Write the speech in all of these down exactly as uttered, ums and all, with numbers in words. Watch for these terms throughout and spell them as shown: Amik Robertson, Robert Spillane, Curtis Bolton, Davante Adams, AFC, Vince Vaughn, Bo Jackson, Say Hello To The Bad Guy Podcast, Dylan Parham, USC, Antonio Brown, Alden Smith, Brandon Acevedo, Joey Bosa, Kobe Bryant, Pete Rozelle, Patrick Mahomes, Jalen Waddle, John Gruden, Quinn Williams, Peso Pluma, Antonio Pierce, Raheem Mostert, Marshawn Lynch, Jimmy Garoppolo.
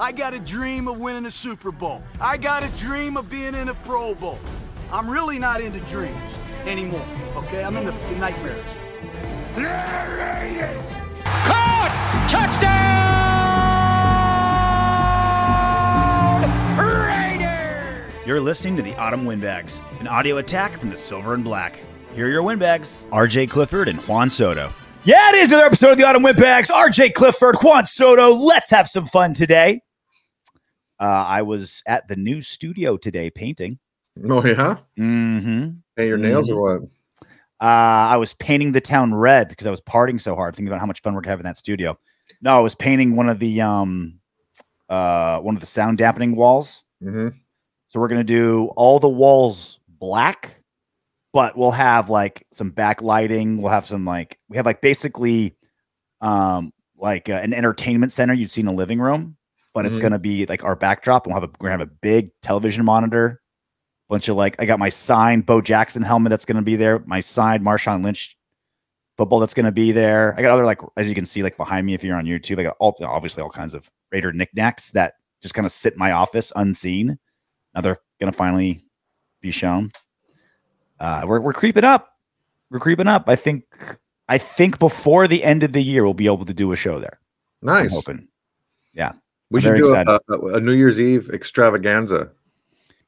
I got a dream of winning a Super Bowl. I got a dream of being in a Pro Bowl. I'm really not into dreams anymore, okay? I'm into nightmares. There it is! Caught! Touchdown! Raiders! You're listening to The Autumn Windbags, an audio attack from the Silver and Black. Here are your windbags, R J. Clifford and Juan Soto. Yeah, it is another episode of The Autumn Windbags. R J. Clifford, Juan Soto, let's have some fun today. Uh, I was at the new studio today painting. Oh, yeah? Mm-hmm. Paint your nails mm-hmm. or what? Uh, I was painting the town red because I was partying so hard, thinking about how much fun we're going to have in that studio. No, I was painting one of the um, uh, one of the sound dampening walls. Mm-hmm. So we're going to do all the walls black. But we'll have like some backlighting. We'll have some like we have like basically um, like uh, an entertainment center you'd see in a living room, but mm-hmm. it's gonna be like our backdrop. And we'll have a we're gonna have a big television monitor, bunch of like I got my signed Bo Jackson helmet that's gonna be there, my signed Marshawn Lynch football that's gonna be there. I got other like as you can see like behind me if you're on YouTube, I got all obviously all kinds of Raider knickknacks that just kind of sit in my office unseen. Now they're gonna finally be shown. Uh, we're we're creeping up, we're creeping up. I think I think before the end of the year we'll be able to do a show there. Nice, I'm hoping. Yeah, we I'm should do a, a, a New Year's Eve extravaganza.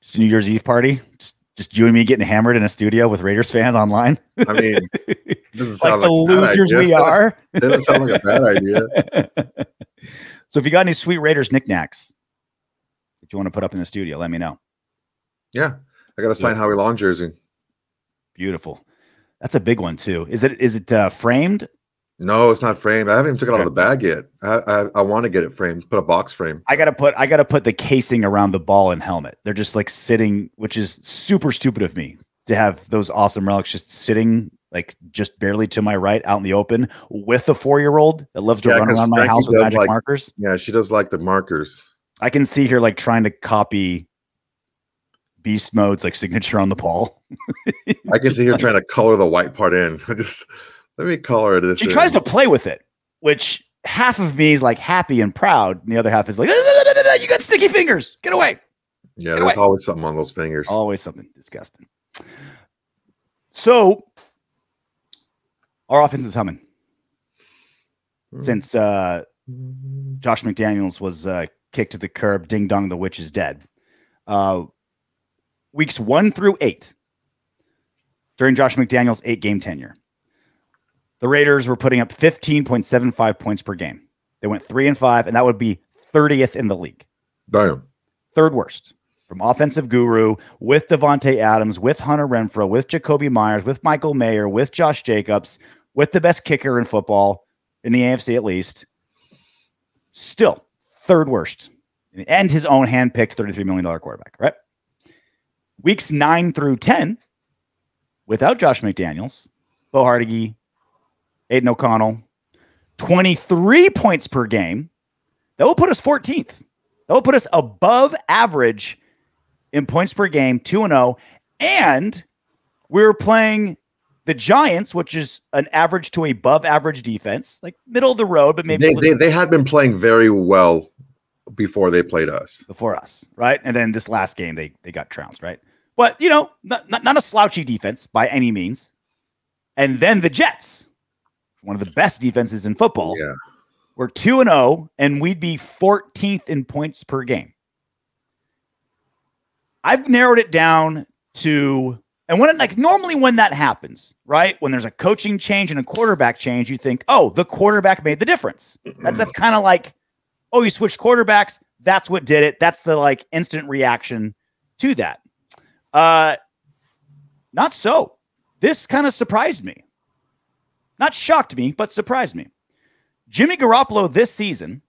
Just a New Year's Eve party, just just you and me getting hammered in a studio with Raiders fans online. I mean, doesn't sound like, like the losers we are. It doesn't sound like a bad idea. So if you got any sweet Raiders knickknacks that you want to put up in the studio, let me know. Yeah, I got a signed yeah. Howie Long jersey. Beautiful. That's a big one too. Is it is it uh, framed? No, it's not framed. I haven't even took it out of the bag yet. I I, I want to get it framed. Put a box frame. I gotta put I gotta put the casing around the ball and helmet. They're just like sitting, which is super stupid of me to have those awesome relics just sitting like just barely to my right out in the open with a four year old that loves to yeah, run around Frankie my house with magic like, markers. Yeah, she does like the markers. I can see her like trying to copy Beast Mode's like signature on the ball. I can see her trying to color the white part in. Just let me color it. She in. tries to play with it, which half of me is like happy and proud, and the other half is like, no, no, no, no, no, you got sticky fingers. Get away. Yeah, Get there's away. always something on those fingers. Always something disgusting. So our offense is humming mm. since uh, Josh McDaniels was uh, kicked to the curb. Ding dong, the witch is dead. Uh, Weeks one through eight, during Josh McDaniels' eight-game tenure, the Raiders were putting up fifteen point seven five points per game. They went three and five, and that would be thirtieth in the league. Damn. Third worst from offensive guru with Davante Adams, with Hunter Renfrow, with Jakobi Meyers, with Michael Mayer, with Josh Jacobs, with the best kicker in football, in the A F C at least. Still third worst. And his own hand-picked thirty-three million dollars quarterback, right? Weeks nine through ten, without Josh McDaniels, Bo Hardegree, Aiden O'Connell, twenty-three points per game. That will put us fourteenth. That will put us above average in points per game, two and oh. And we're playing the Giants, which is an average to above average defense, like middle of the road, but maybe they, they, they had been playing very well before they played us. Before us, right? And then this last game, they they got trounced, right? But, you know, not, not, not a slouchy defense by any means. And then the Jets, one of the best defenses in football, yeah. were two and oh, and we'd be fourteenth in points per game. I've narrowed it down to, and when it, like normally when that happens, right? When there's a coaching change and a quarterback change, you think, oh, the quarterback made the difference. That's, that's kind of like, oh, you switched quarterbacks. That's what did it. That's the like instant reaction to that. Uh, not so. This kind of surprised me. Not shocked me, but surprised me. Jimmy Garoppolo this season,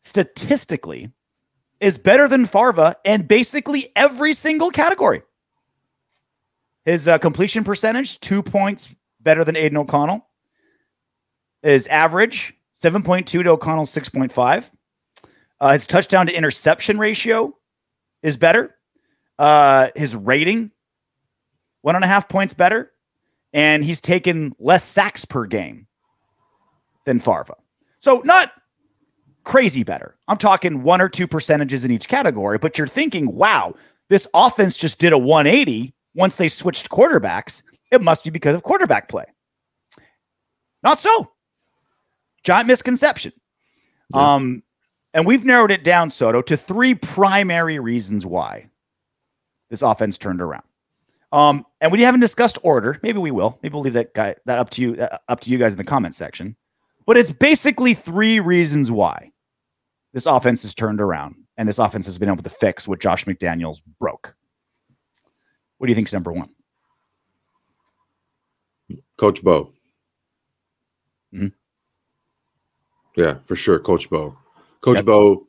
statistically, is better than Farva in basically every single category. His uh, completion percentage, two points better than Aiden O'Connell. His average, seven point two to O'Connell, six point five. Uh, his touchdown to interception ratio is better. Uh, his rating, one and a half points better, and he's taken less sacks per game than Farva. So not crazy better. I'm talking one or two percentages in each category, but you're thinking, wow, this offense just did a one eighty once they switched quarterbacks. It must be because of quarterback play. Not so. Giant misconception. Yeah. Um, and we've narrowed it down, Soto, to three primary reasons why this offense turned around. Um, and we haven't discussed order. Maybe we will. Maybe we'll leave that guy that up to you, uh, up to you guys in the comment section. But it's basically three reasons why this offense has turned around and this offense has been able to fix what Josh McDaniels broke. What do you think is number one? Coach Bo. Mm-hmm. Yeah, for sure. Coach Bo. Coach yep. Bo.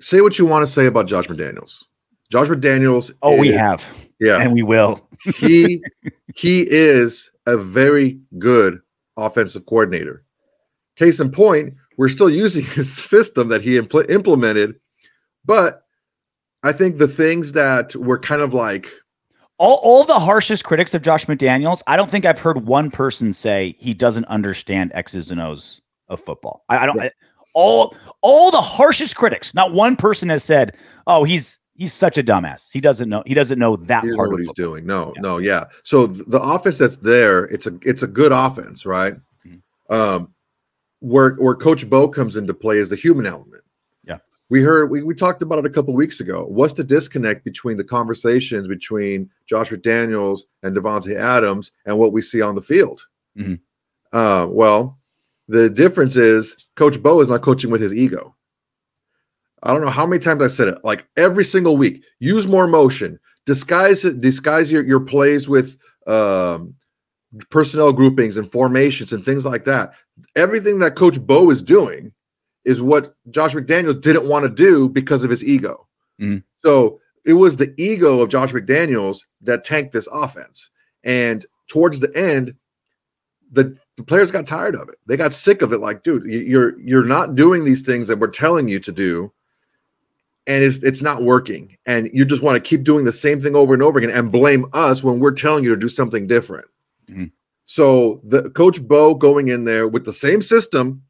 Say what you want to say about Josh McDaniels. Josh McDaniels. Oh, is, we have. Yeah. And we will. he he is a very good offensive coordinator. Case in point, we're still using his system that he impl- implemented. But I think the things that were kind of like. All, all the harshest critics of Josh McDaniels, I don't think I've heard one person say he doesn't understand X's and O's of football. I, I don't. Yeah. I, all all the harshest critics, not one person has said, "Oh, he's he's such a dumbass. He doesn't know. He doesn't know that part of what he's doing." No, yeah. no, yeah. So th- the offense that's there, it's a it's a good offense, right? Mm-hmm. Um, where where Coach Bo comes into play is the human element. We heard we, we talked about it a couple of weeks ago. What's the disconnect between the conversations between Josh McDaniels and Davante Adams and what we see on the field? Mm-hmm. Uh, well, the difference is Coach Bo is not coaching with his ego. I don't know how many times I said it. Like every single week, use more motion, disguise disguise your, your plays with um, personnel groupings and formations and things like that. Everything that Coach Bo is doing is what Josh McDaniels didn't want to do because of his ego. Mm-hmm. So it was the ego of Josh McDaniels that tanked this offense. And towards the end, the, the players got tired of it. They got sick of it. Like, dude, you're you're not doing these things that we're telling you to do, and it's it's not working. And you just want to keep doing the same thing over and over again and blame us when we're telling you to do something different. Mm-hmm. So the Coach Bo going in there with the same system,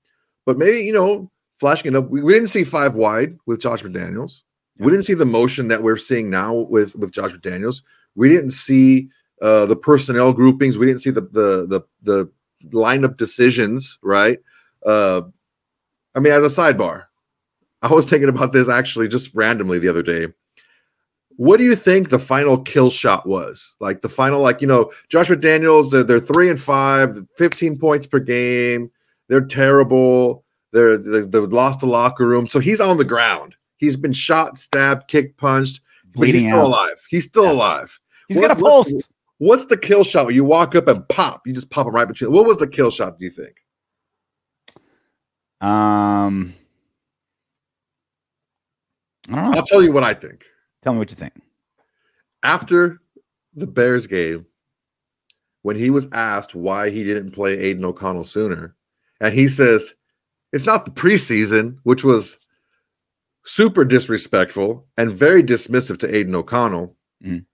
but maybe, you know, flashing it up, we, we didn't see five wide with Josh McDaniels. Yeah. We didn't see the motion that we're seeing now with, with Josh McDaniels. We didn't see uh, the personnel groupings. We didn't see the the the, the lineup decisions. Right? Uh, I mean, as a sidebar, I was thinking about this actually just randomly the other day. What do you think the final kill shot was? Like the final, like you know, Josh McDaniels. They're they're three and five, fifteen points per game. They're terrible. They're, they've lost the locker room. So he's on the ground. He's been shot, stabbed, kicked, punched. But he's still out. alive. He's still yeah. alive. He's what, got a pulse. What's, what's the kill shot where you walk up and pop? You just pop him right between. What was the kill shot, do you think? Um, I don't know. I'll tell you what I think. Tell me what you think. After the Bears game, when he was asked why he didn't play Aiden O'Connell sooner, and he says, "It's not the preseason," which was super disrespectful and very dismissive to Aiden O'Connell. Mm.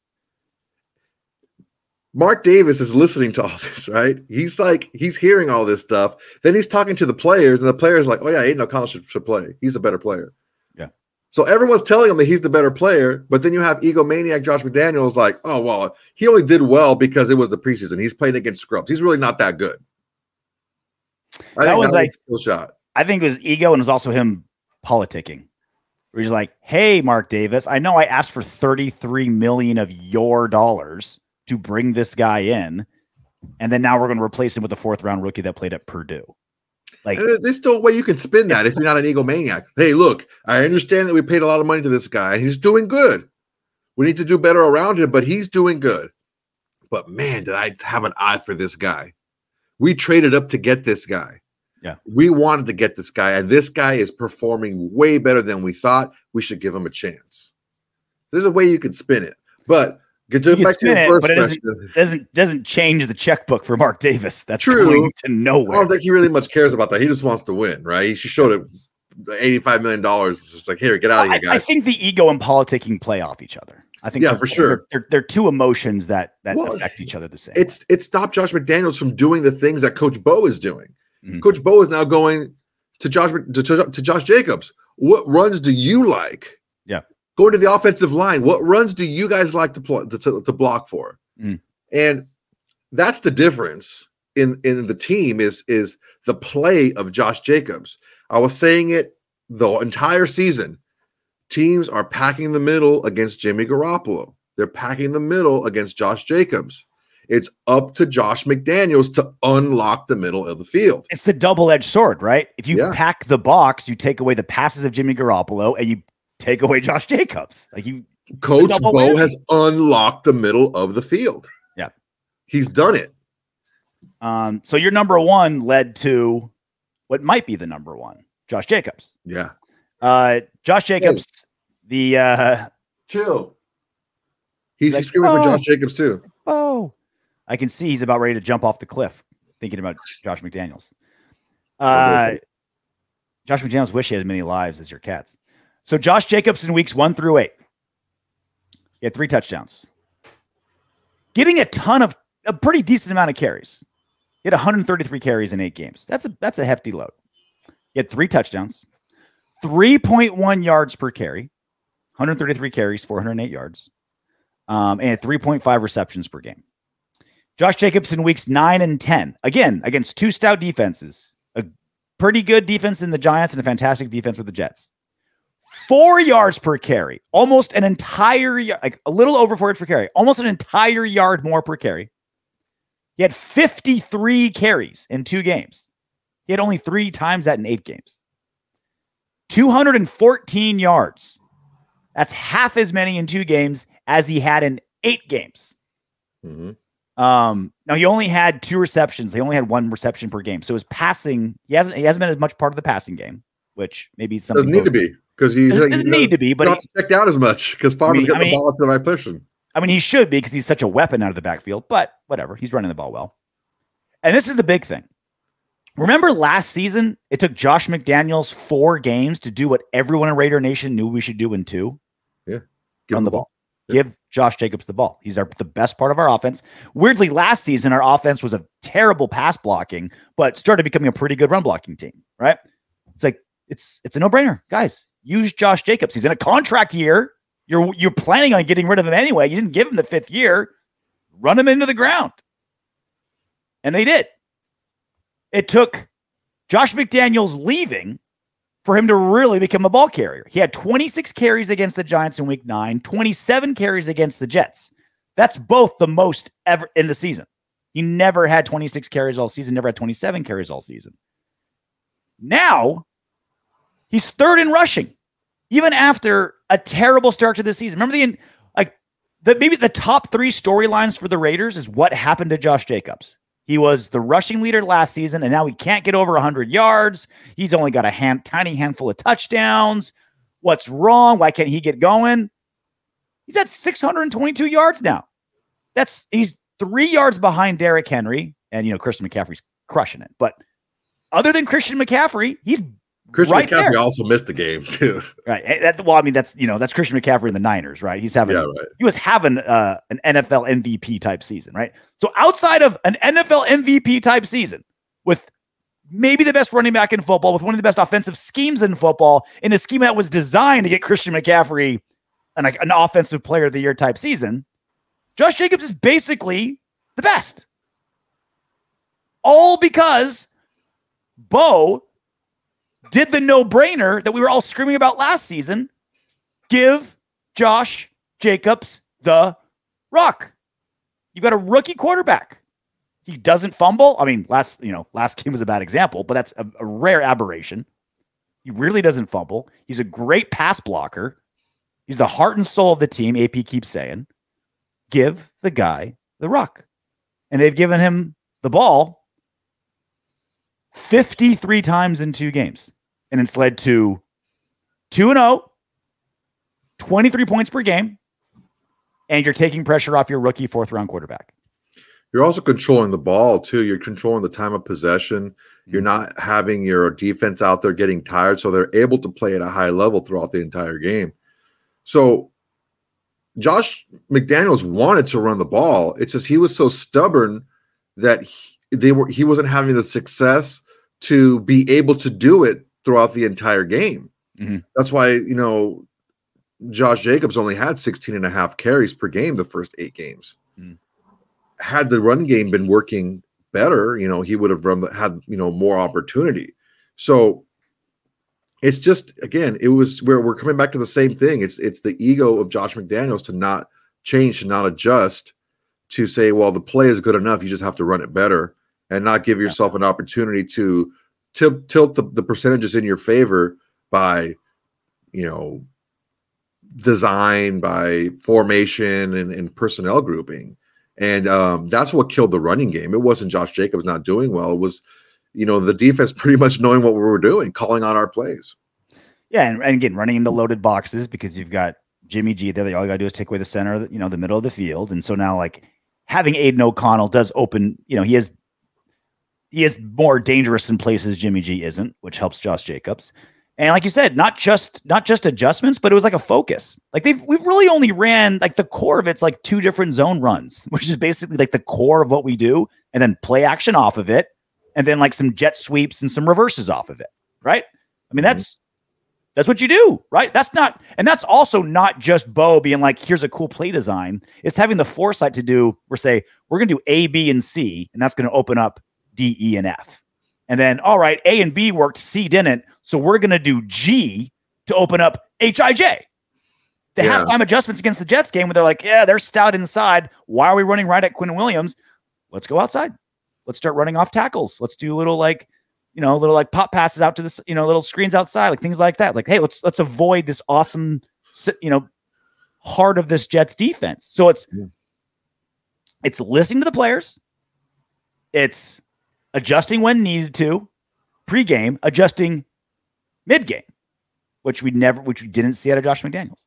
Mark Davis is listening to all this, right? He's like, he's hearing all this stuff. Then he's talking to the players, and the players are like, "Oh yeah, Aiden O'Connell should, should play. He's a better player." Yeah. So everyone's telling him that he's the better player, but then you have egomaniac Josh McDaniels like, "Oh well, he only did well because it was the preseason. He's playing against scrubs. He's really not that good." I that think was that like was a cool shot. I think it was ego, and it was also him politicking. Where he's like, "Hey, Mark Davis, I know I asked for thirty-three million dollars of your dollars to bring this guy in, and then now we're going to replace him with a fourth-round rookie that played at Purdue." Like, and there's still a way you can spin that if you're not an egomaniac. Hey, look, I understand that we paid a lot of money to this guy, and he's doing good. We need to do better around him, but he's doing good. But, man, did I have an eye for this guy. We traded up to get this guy. Yeah, we wanted to get this guy, and this guy is performing way better than we thought. We should give him a chance. There's a way you can spin it, but get to back to your first question. It doesn't, doesn't doesn't change the checkbook for Mark Davis. That's true. Going to nowhere. I don't think he really much cares about that. He just wants to win, right? He showed it. eighty-five million dollars. It's just like, here, get out of here, guys. I, I think the ego and politicking play off each other. I think yeah, for sure. They're, they're two emotions that that well, affect each other the same. It's it stopped Josh McDaniels from doing the things that Coach Bo is doing. Mm-hmm. Coach Bo is now going to Josh to, to Josh Jacobs. What runs do you like? Yeah. Going to the offensive line. What runs do you guys like to pl- to, to block for? Mm-hmm. And that's the difference in, in the team is, is the play of Josh Jacobs. I was saying it the entire season. Teams are packing the middle against Jimmy Garoppolo. They're packing the middle against Josh Jacobs. It's up to Josh McDaniels to unlock the middle of the field. It's the double-edged sword, right? If you yeah. pack the box, you take away the passes of Jimmy Garoppolo and you take away Josh Jacobs. Like you, Coach Bo win. has unlocked the middle of the field. Yeah. He's done it. Um, so your number one led to what might be the number one, Josh Jacobs. Yeah. Uh, Josh Jacobs, hey. the uh, chill. He's, he's screaming oh, for Josh Jacobs too. Oh, I can see he's about ready to jump off the cliff thinking about Josh McDaniels. Uh, Josh McDaniels wish he had as many lives as your cats. So Josh Jacobs in weeks one through eight, he had three touchdowns, getting a ton of a pretty decent amount of carries. He had one hundred thirty-three carries in eight games. That's a that's a hefty load. He had three touchdowns. three point one yards per carry, one hundred thirty-three carries, four hundred eight yards, um, and three point five receptions per game. Josh Jacobs in weeks nine and ten, again, against two stout defenses, a pretty good defense in the Giants and a fantastic defense with the Jets. Four yards per carry, almost an entire, like a little over four yards per carry, almost an entire yard more per carry. He had fifty-three carries in two games. He had only three times that in eight games. two hundred fourteen yards. That's half as many in two games as he had in eight games. Mm-hmm. Um, now he only had two receptions. He only had one reception per game. So his passing, he hasn't he hasn't been as much part of the passing game, which maybe something doesn't need to be because he doesn't, doesn't need to be, but not checked out as much because Favre's got the ball to the right person. I mean, he should be because he's such a weapon out of the backfield. But whatever, he's running the ball well. And this is the big thing. Remember last season, it took Josh McDaniels four games to do what everyone in Raider Nation knew we should do in two. Yeah. Give Run the ball. ball. Yeah. Give Josh Jacobs the ball. He's our the best part of our offense. Weirdly, last season, our offense was a terrible pass blocking, but started becoming a pretty good run blocking team, right? It's like, it's it's a no-brainer. Guys, use Josh Jacobs. He's in a contract year. You're, you're planning on getting rid of him anyway. You didn't give him the fifth year. Run him into the ground. And they did. It took Josh McDaniels leaving for him to really become a ball carrier. He had twenty-six carries against the Giants in week nine, twenty-seven carries against the Jets. That's both the most ever in the season. He never had twenty-six carries all season, never had twenty-seven carries all season. Now, he's third in rushing, even after a terrible start to the season. Remember the, like, the, maybe the top three storylines for the Raiders is what happened to Josh Jacobs. He was the rushing leader last season, and now he can't get over one hundred yards. He's only got a hand, tiny handful of touchdowns. What's wrong? Why can't he get going? He's at six hundred twenty-two yards now. That's he's three yards behind Derrick Henry, and you know Christian McCaffrey's crushing it. But other than Christian McCaffrey, he's Christian right McCaffrey there. Also missed the game too. Right. That, well, I mean that's you know that's Christian McCaffrey and the Niners, right? He's having yeah, right. he was having uh, an N F L M V P type season, right? So outside of an N F L M V P type season, with maybe the best running back in football, with one of the best offensive schemes in football, in a scheme that was designed to get Christian McCaffrey an like, an offensive player of the year type season, Josh Jacobs is basically the best. All because Bo did the no-brainer that we were all screaming about last season. Give Josh Jacobs the rock. You've got a rookie quarterback. He doesn't fumble. I mean, last you know, last game was a bad example, but that's a, a rare aberration. He really doesn't fumble. He's a great pass blocker. He's the heart and soul of the team, A P keeps saying. Give the guy the rock. And they've given him the ball fifty-three times in two games. And it's led to two and oh, twenty-three points per game, and you're taking pressure off your rookie fourth-round quarterback. You're also controlling the ball, too. You're controlling the time of possession. You're not having your defense out there getting tired, so they're able to play at a high level throughout the entire game. So Josh McDaniels wanted to run the ball. It's just he was so stubborn that he, they were he wasn't having the success to be able to do it throughout the entire game. Mm-hmm. That's why, you know, Josh Jacobs only had sixteen and a half carries per game the first eight games. Mm-hmm. Had the run game been working better, you know, he would have run the, had, you know, more opportunity. So it's just, again, it was where we're coming back to the same thing. It's, it's the ego of Josh McDaniels to not change, to not adjust, to say, well, the play is good enough. You just have to run it better and not give yourself an opportunity to t- tilt the, the percentages in your favor by, you know, design, by formation and, and personnel grouping. And um, that's what killed the running game. It wasn't Josh Jacobs not doing well. It was, you know, the defense pretty much knowing what we were doing, calling on our plays. Yeah, and, and again, running into loaded boxes because you've got Jimmy G there. All you got to do is take away the center, you know, the middle of the field. And so now, like, having Aiden O'Connell does open, you know, he is he is more dangerous in places Jimmy G isn't, which helps Josh Jacobs. And like you said, not just not just adjustments, but it was like a focus. Like they've we've really only ran like the core of it's like two different zone runs, which is basically like the core of what we do, and then play action off of it, and then like some jet sweeps and some reverses off of it, right? I mean, that's mm-hmm. that's what you do, right? That's not, and that's also not just Bo being like, here's a cool play design. It's having the foresight to do, we're say, we're gonna do A, B, and C, and that's gonna open up D, E, and F. And then, all right, A and B worked, C didn't. So we're going to do G to open up H I J. The yeah. halftime adjustments against the Jets game where they're like, yeah, they're stout inside. Why are we running right at Quinn Williams? Let's go outside. Let's start running off tackles. Let's do little like, you know, little like pop passes out to this, you know, little screens outside, like things like that. Like, hey, let's, let's avoid this awesome, you know, heart of this Jets defense. So it's, yeah. it's listening to the players. It's adjusting when needed to, pregame, adjusting mid-game, which we never, which we didn't see out of Josh McDaniels.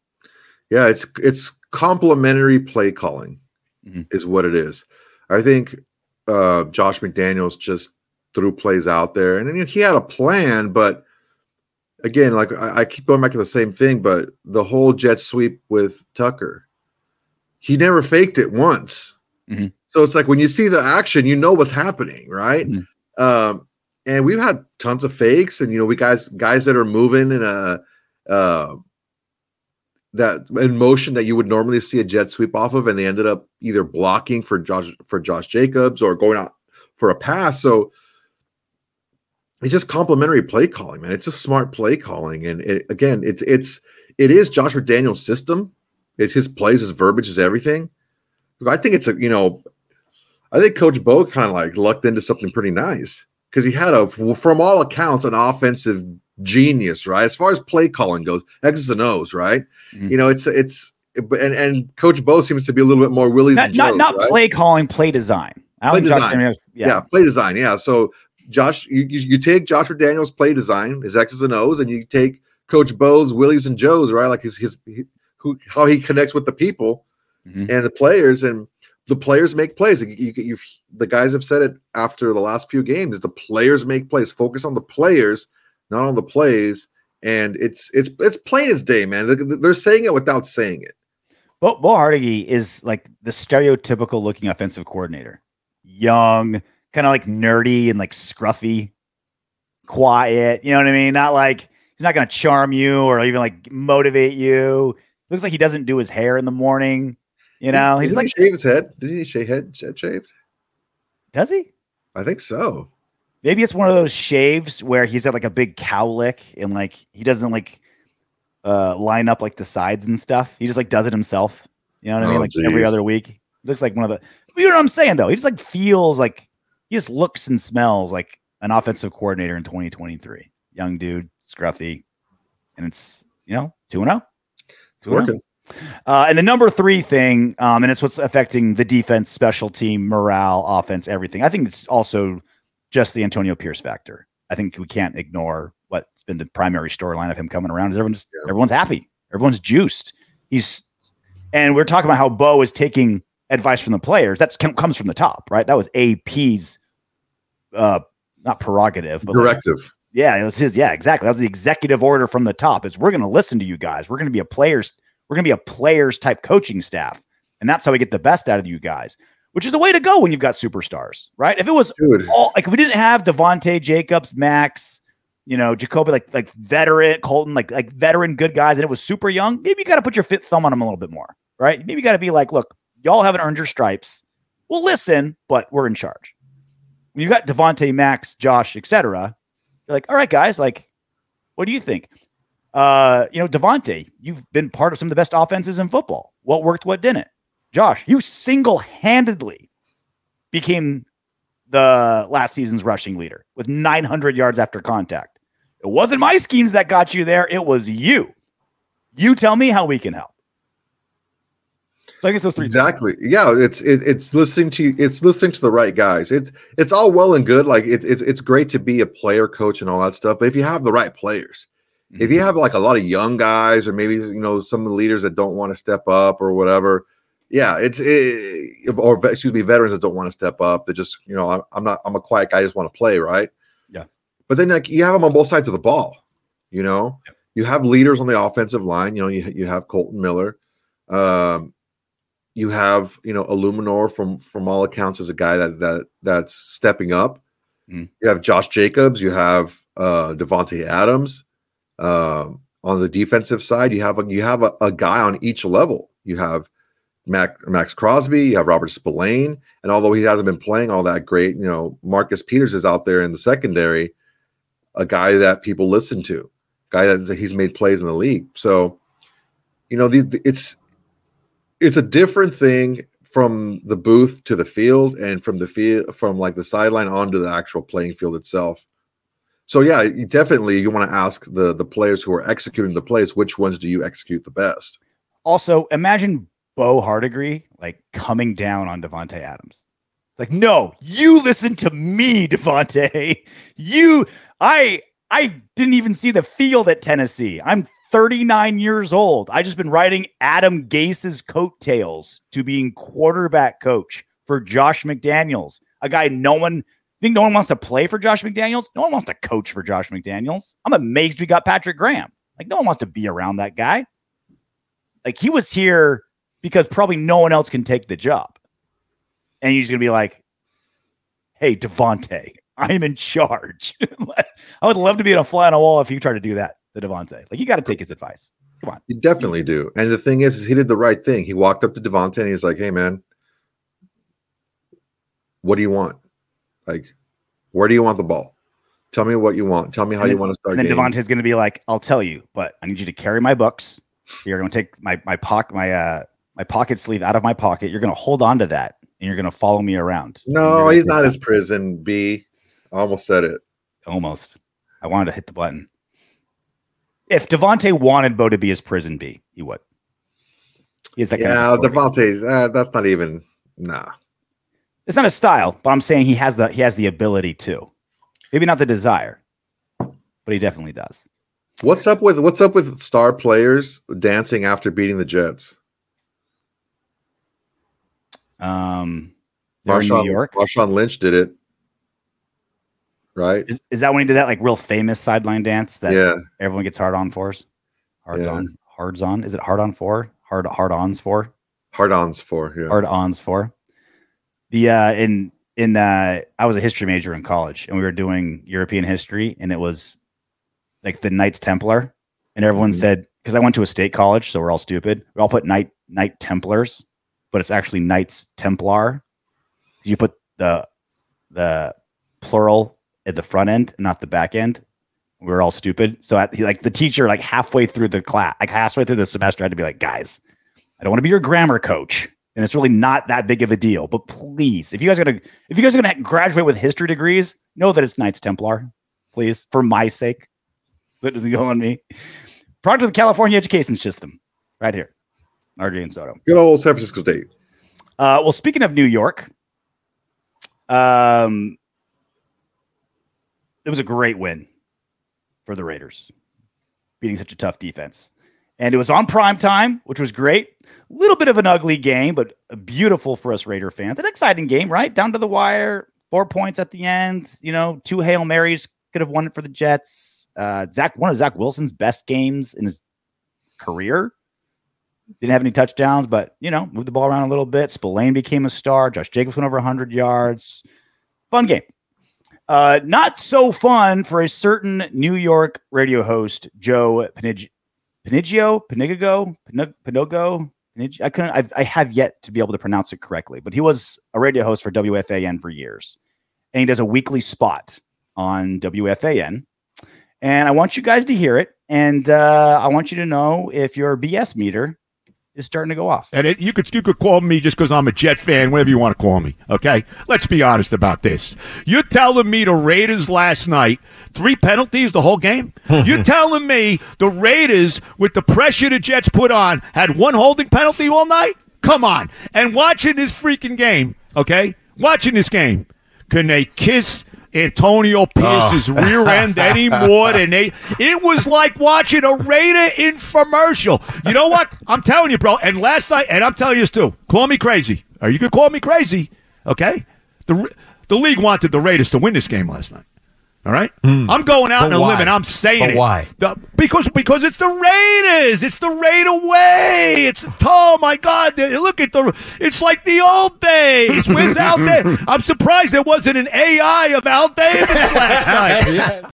Yeah, it's it's complimentary play calling, mm-hmm. is what it is. I think uh, Josh McDaniels just threw plays out there, and, and he had a plan, but again, like I, I keep going back to the same thing. But the whole jet sweep with Tucker, he never faked it once. Mm-hmm. So it's like when you see the action, you know what's happening, right? Mm-hmm. Um, and we've had tons of fakes, and you know we guys guys that are moving in a uh, that in motion that you would normally see a jet sweep off of, and they ended up either blocking for Josh for Josh Jacobs or going out for a pass. So it's just complimentary play calling, man. It's just smart play calling, and it, again, it's it's it is Josh McDaniels' system. It's his plays, his verbiage, is everything. I think it's a you know. I think Coach Bo kind of like lucked into something pretty nice because he had a, from all accounts, an offensive genius, right? As far as play calling goes, X's and O's, right? Mm-hmm. You know, it's it's and, and Coach Bo seems to be a little bit more willies not, and Joes, not not right? play calling, play design. I play design. Josh, yeah. yeah, play design. Yeah. So Josh, you you take Josh McDaniels' play design, his X's and O's, and you take Coach Bo's willies and Joes, right? Like his his who how he connects with the people mm-hmm. and the players and. The players make plays. You, you, the guys have said it after the last few games. The players make plays. Focus on the players, not on the plays. And it's it's it's plain as day, man. They're saying it without saying it. Bo, Bo Hardegree is like the stereotypical looking offensive coordinator. Young, kind of like nerdy and like scruffy, quiet. You know what I mean? Not like he's not going to charm you or even like motivate you. Looks like he doesn't do his hair in the morning. You know, he's, he's like shave his head. Did he shave head shaved? Does he? I think so. Maybe it's one of those shaves where he's got like a big cowlick and like he doesn't like uh, line up like the sides and stuff. He just like does it himself. You know what I mean? Oh, like geez. Every other week, looks like one of the. You know what I'm saying though? He just like feels like he just looks and smells like an offensive coordinator in twenty twenty-three. Young dude, scruffy, and it's you know two and zero. It's working. Uh, and the number three thing, um, and it's what's affecting the defense, special team, morale, offense, everything. I think it's also just the Antonio Pierce factor. I think we can't ignore what's been the primary storyline of him coming around. Is everyone's everyone's happy, everyone's juiced. He's and we're talking about how Bo is taking advice from the players. That comes from the top, right? That was A P's, uh, not prerogative, but directive. Like, yeah, it was his. Yeah, exactly. That was the executive order from the top. Is we're going to listen to you guys. We're going to be a players. We're going to be a players type coaching staff. And that's how we get the best out of you guys. which is the way to go when you've got superstars, right? If it was all, like if we didn't have Davante, Jacobs, Maxx, you know, Jakobi, like like veteran, Kolton, like like veteran good guys, and it was super young, maybe you got to put your fifth thumb on them a little bit more, right? Maybe you got to be like, look, y'all haven't earned your stripes. We'll listen, but we're in charge. When you got Davante, Maxx, Josh, et cetera, you're like, all right, guys, like, what do you think? Uh, you know, Davante, you've been part of some of the best offenses in football. What worked, what didn't? Josh, you single-handedly became the last season's rushing leader with nine hundred yards after contact. It wasn't my schemes that got you there. It was you. You tell me how we can help. So I guess those three. Exactly. Things. Yeah. It's, it, it's listening to, it's listening to the right guys. It's, it's all well and good. Like it's, it's, it's great to be a player coach and all that stuff. But if you have the right players, mm-hmm. if you have like a lot of young guys, or maybe, you know, some of the leaders that don't want to step up or whatever. Yeah. It's, it, or excuse me, veterans that don't want to step up. They just, you know, I'm, I'm not, I'm a quiet guy. I just want to play. Right. Yeah. But then like you have them on both sides of the ball, you know, yeah. you have leaders on the offensive line, you know, you, you have Kolton Miller, um, you have, you know, Illuminor from from all accounts as a guy that that that's stepping up. Mm. You have Josh Jacobs. You have uh, Davante Adams. Um, on the defensive side, you have a, you have a, a guy on each level. You have Mac, Maxx Crosby. You have Robert Spillane. And although he hasn't been playing all that great, you know, Marcus Peters is out there in the secondary, a guy that people listen to, a guy that he's made plays in the league. So, you know, these it's. It's a different thing from the booth to the field, and from the field, from like the sideline onto the actual playing field itself. So yeah, you definitely you want to ask the the players who are executing the plays, which ones do you execute the best? Also, imagine Bo Hardegree like coming down on Davante Adams. It's like, no, you listen to me, Davante. You, I, I didn't even see the field at Tennessee. I'm thirty-nine years old. I just been riding Adam Gase's coattails to being quarterback coach for Josh McDaniels, a guy no one think no one wants to play for Josh McDaniels. No one wants to coach for Josh McDaniels. I'm amazed we got Patrick Graham. Like no one wants to be around that guy. Like he was here because probably no one else can take the job. And you're just gonna be like, hey, Davante, I'm in charge. I would love to be on a fly on a wall if you try to do that. The Davante, like you got to take his advice. Come on, you definitely do. And the thing is, is he did the right thing. He walked up to Davante and he's like, "Hey, man, what do you want? Like, where do you want the ball? Tell me what you want. Tell me how then, you want to start." And then Davante's going to be like, "I'll tell you, but I need you to carry my books. You're going to take my my pocket my uh my pocket sleeve out of my pocket. You're going to hold on to that, and you're going to follow me around." No, he's not his prison B. I almost said it. Almost. I wanted to hit the button. If Davante wanted Bo to be his prison B, he would. He's that kind yeah, of Davante's. Uh, that's not even nah. It's not his style, but I'm saying he has the he has the ability to. Maybe not the desire, but he definitely does. What's up with what's up with star players dancing after beating the Jets? Um, Marshawn, New York. Marshawn Lynch did it. Right. Is, is that when he did that like real famous sideline dance that yeah. everyone gets hard on fours? Hard yeah. on hards on. Is it hard on four? Hard hard ons for? Hard ons for, yeah. Hard ons for. The uh in in uh I was a history major in college and we were doing European history, and it was like the Knights Templar, and everyone mm-hmm. said, because I went to a state college, so we're all stupid. We all put Knight Knight Templars, but it's actually Knights Templar. You put the the plural at the front end, not the back end. We were all stupid. So at, like the teacher, like halfway through the class, like halfway through the semester, I had to be like, guys, I don't want to be your grammar coach. And it's really not that big of a deal, but please, if you guys are going to, if you guys are going to graduate with history degrees, know that it's Knights Templar, please. For my sake. So it doesn't go on me. Product of the California education system right here. R J and Soto. Good old San Francisco State. Uh, well, speaking of New York, um, it was a great win for the Raiders, beating such a tough defense. And it was on prime time, which was great. A little bit of an ugly game, but beautiful for us Raider fans. An exciting game, right? Down to the wire, four points at the end. You know, two Hail Marys could have won it for the Jets. Uh, Zach, one of Zach Wilson's best games in his career. Didn't have any touchdowns, but, you know, moved the ball around a little bit. Spillane became a star. Josh Jacobs went over one hundred yards. Fun game. Uh, not so fun for a certain New York radio host, Joe Panigio. Panigio? Panigago? Panogo? I couldn't. I've, I have yet to be able to pronounce it correctly, but he was a radio host for W F A N for years, and he does a weekly spot on W F A N. And I want you guys to hear it, and uh, I want you to know if your B S meter is starting to go off. And it, you could you could call me just because I'm a Jet fan, whatever you want to call me. Okay, let's be honest about this. You're telling me the Raiders last night, three penalties the whole game? You're telling me the Raiders, with the pressure the Jets put on, had one holding penalty all night? Come on. And watching this freaking game, okay, watching this game, can they kiss Antonio Pierce's oh. rear end any more than they it was like watching a Raider infomercial. You know what? I'm telling you, bro, and last night, and I'm telling you this too, call me crazy. Or you could call me crazy, okay? The the league wanted the Raiders to win this game last night. All right? Mm. I'm going out on a limb and I'm saying but it. Why? The, because because it's the Raiders. It's the Raider way. It's oh my God. Look at the it's like the old days. Where's Al Davis? I'm surprised there wasn't an A I of Al Davis last night. Yeah.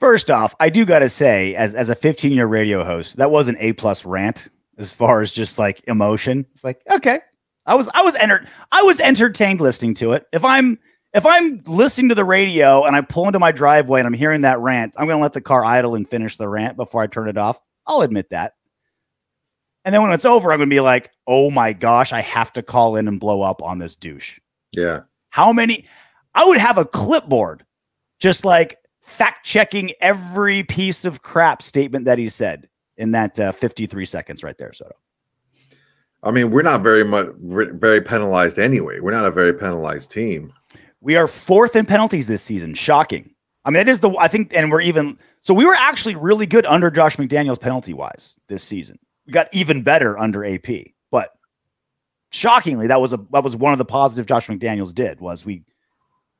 First off, I do gotta say, as as a fifteen year radio host, that was an A plus rant as far as just like emotion. It's like, okay. I was I was enter- I was entertained listening to it. If I'm If I'm listening to the radio and I pull into my driveway and I'm hearing that rant, I'm going to let the car idle and finish the rant before I turn it off. I'll admit that. And then when it's over, I'm going to be like, oh my gosh, I have to call in and blow up on this douche. Yeah. How many? I would have a clipboard just like fact checking every piece of crap statement that he said in that uh, fifty-three seconds right there. Soto. I mean, we're not very much, very penalized anyway. We're not a very penalized team. We are fourth in penalties this season. Shocking. I mean, it is the, I think, and we're even, so we were actually really good under Josh McDaniels penalty wise this season. We got even better under A P, but shockingly, that was a, that was one of the positive Josh McDaniels did was we,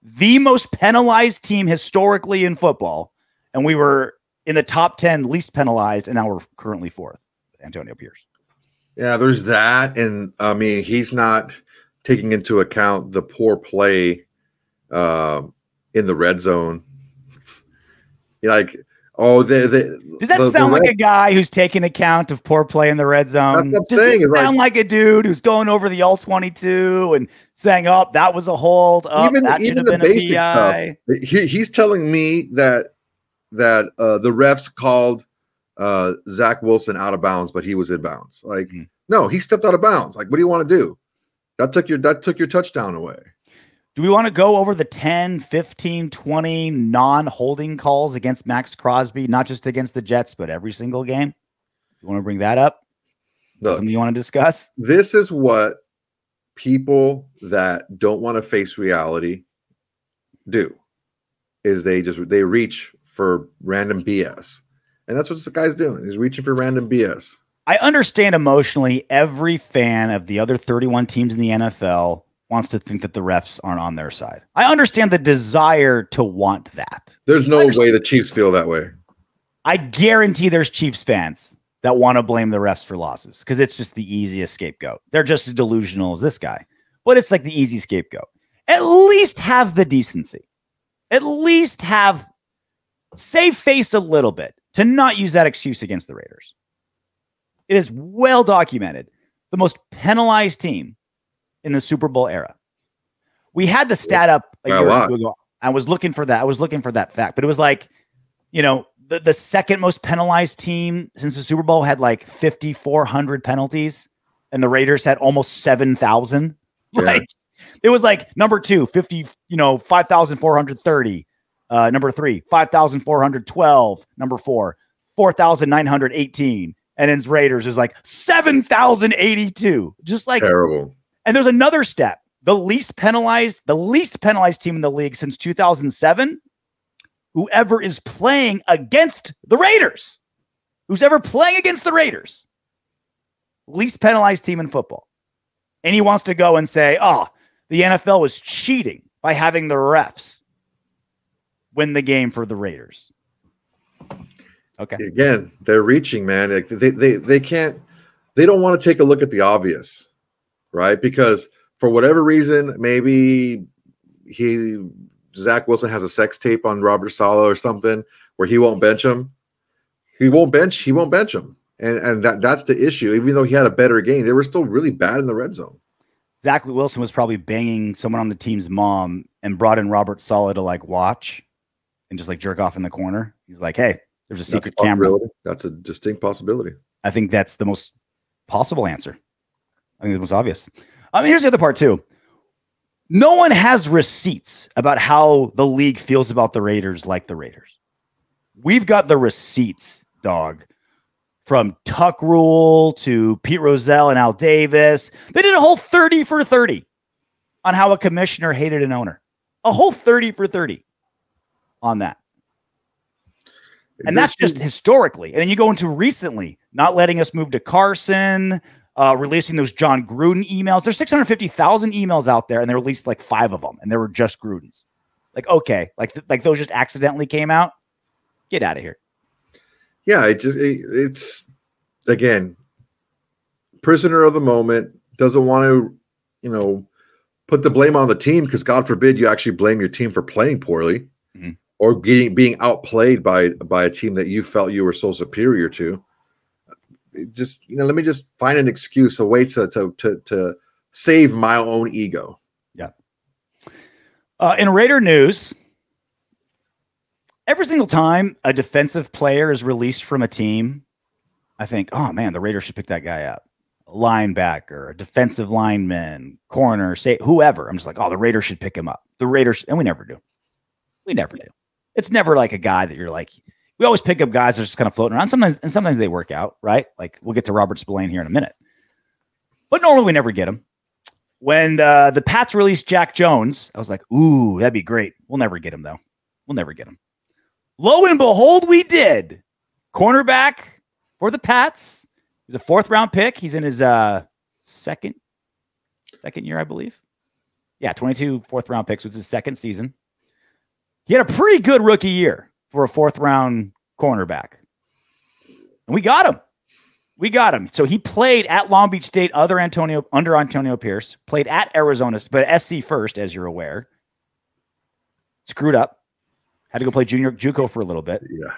the most penalized team historically in football. And we were in the top ten least penalized. And now we're currently fourth. Antonio Pierce. Yeah, there's that. And I mean, he's not taking into account the poor play Uh, in the red zone. You're like, oh, the, the, does that the, sound the like red... a guy who's taking account of poor play in the red zone? That's does saying, it sound like... like a dude who's going over the all twenty-two and saying, oh, that was a hold. Oh, even that even the basic stuff. He, he's telling me that that uh, the refs called uh, Zach Wilson out of bounds, but he was in bounds. Like, mm-hmm. no, he stepped out of bounds. Like, what do you want to do? That took your that took your touchdown away. Do we want to go over the ten, fifteen, twenty non-holding calls against Maxx Crosby, not just against the Jets, but every single game? You want to bring that up? Look, something you want to discuss? This is what people that don't want to face reality do, is they just they reach for random B S. And that's what this guy's doing. He's reaching for random B S. I understand emotionally every fan of the other thirty-one teams in the N F L wants to think that the refs aren't on their side. I understand the desire to want that. There's no way the Chiefs feel that way. I guarantee there's Chiefs fans that want to blame the refs for losses because it's just the easiest scapegoat. They're just as delusional as this guy, but it's like the easy scapegoat. At least have the decency. At least have save face a little bit to not use that excuse against the Raiders. It is well documented. The most penalized team in the Super Bowl era. We had the stat up a year or two ago. I was looking for that. I was looking for that fact, but it was like, you know, the, the second most penalized team since the Super Bowl had like fifty-four hundred penalties and the Raiders had almost seven thousand. Yeah. Like it was like number two, fifty, you know, five thousand four hundred thirty, uh, number three, five thousand four hundred twelve, number four, four thousand nine hundred eighteen. And then Raiders is like seven thousand eighty-two. Just like terrible. And there's another step. The least penalized, the least penalized team in the league since two thousand seven, whoever is playing against the Raiders, who's ever playing against the Raiders, least penalized team in football. And he wants to go and say, oh, the N F L was cheating by having the refs win the game for the Raiders. Okay. Again, they're reaching, man. Like they they they can't. They don't want to take a look at the obvious, right? Because for whatever reason, maybe he Zach Wilson has a sex tape on Robert Saleh or something where he won't bench him. He won't bench. He won't bench him. And and that that's the issue. Even though he had a better game, they were still really bad in the red zone. Zach Wilson was probably banging someone on the team's mom and brought in Robert Saleh to like watch and just like jerk off in the corner. He's like, hey, there's a secret that's camera. That's a distinct possibility. I think that's the most possible answer. I think the most obvious. I mean, here's the other part too. No one has receipts about how the league feels about the Raiders like the Raiders. We've got the receipts, dog. From Tuck Rule to Pete Rozelle and Al Davis. They did a whole thirty for thirty on how a commissioner hated an owner. A whole thirty for thirty on that. And that's just historically. And then you go into recently, not letting us move to Carson, uh, releasing those John Gruden emails. There's six hundred fifty thousand emails out there, and they released like five of them, and they were just Gruden's. Like, okay, like, th- like those just accidentally came out. Get out of here. Yeah, it just it, it's, again, prisoner of the moment, doesn't want to, you know, put the blame on the team because God forbid you actually blame your team for playing poorly mm-hmm. or getting being outplayed by by a team that you felt you were so superior to. It just, you know, let me just find an excuse, a way to to to, to save my own ego. Yeah. Uh, in Raider news, every single time a defensive player is released from a team, I think, oh, man, the Raiders should pick that guy up. A linebacker, a defensive lineman, corner, say whoever. I'm just like, oh, the Raiders should pick him up. The Raiders. And we never do. We never do. It's never like a guy that you're like, we always pick up guys that are just kind of floating around. Sometimes, and sometimes they work out, right? Like we'll get to Robert Spillane here in a minute. But normally we never get him. When uh, the Pats released Jack Jones, I was like, ooh, that'd be great. We'll never get him, though. We'll never get him. Lo and behold, we did. Cornerback for the Pats. He's a fourth round pick. He's in his uh, second second year, I believe. Yeah, twenty-two fourth round picks was his second season. He had a pretty good rookie year for a fourth round cornerback. And we got him. We got him. So he played at Long Beach State other Antonio, under Antonio Pierce, played at Arizona, but S C first, as you're aware. Screwed up. Had to go play junior JUCO for a little bit. Yeah.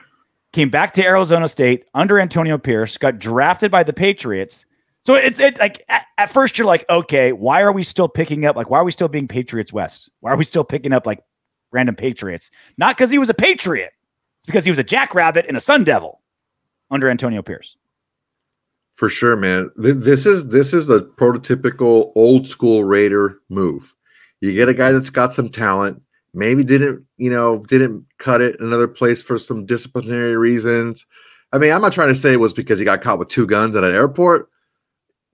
Came back to Arizona State under Antonio Pierce, got drafted by the Patriots. So it's it like at, at first you're like, okay, why are we still picking up? Like, why are we still being Patriots West? Why are we still picking up like random Patriots? Not because he was a Patriot. It's because he was a Jackrabbit and a Sun Devil under Antonio Pierce. For sure, man. This is this is a prototypical old school Raider move. You get a guy that's got some talent. Maybe didn't, you know, didn't cut it another place for some disciplinary reasons. I mean, I'm not trying to say it was because he got caught with two guns at an airport.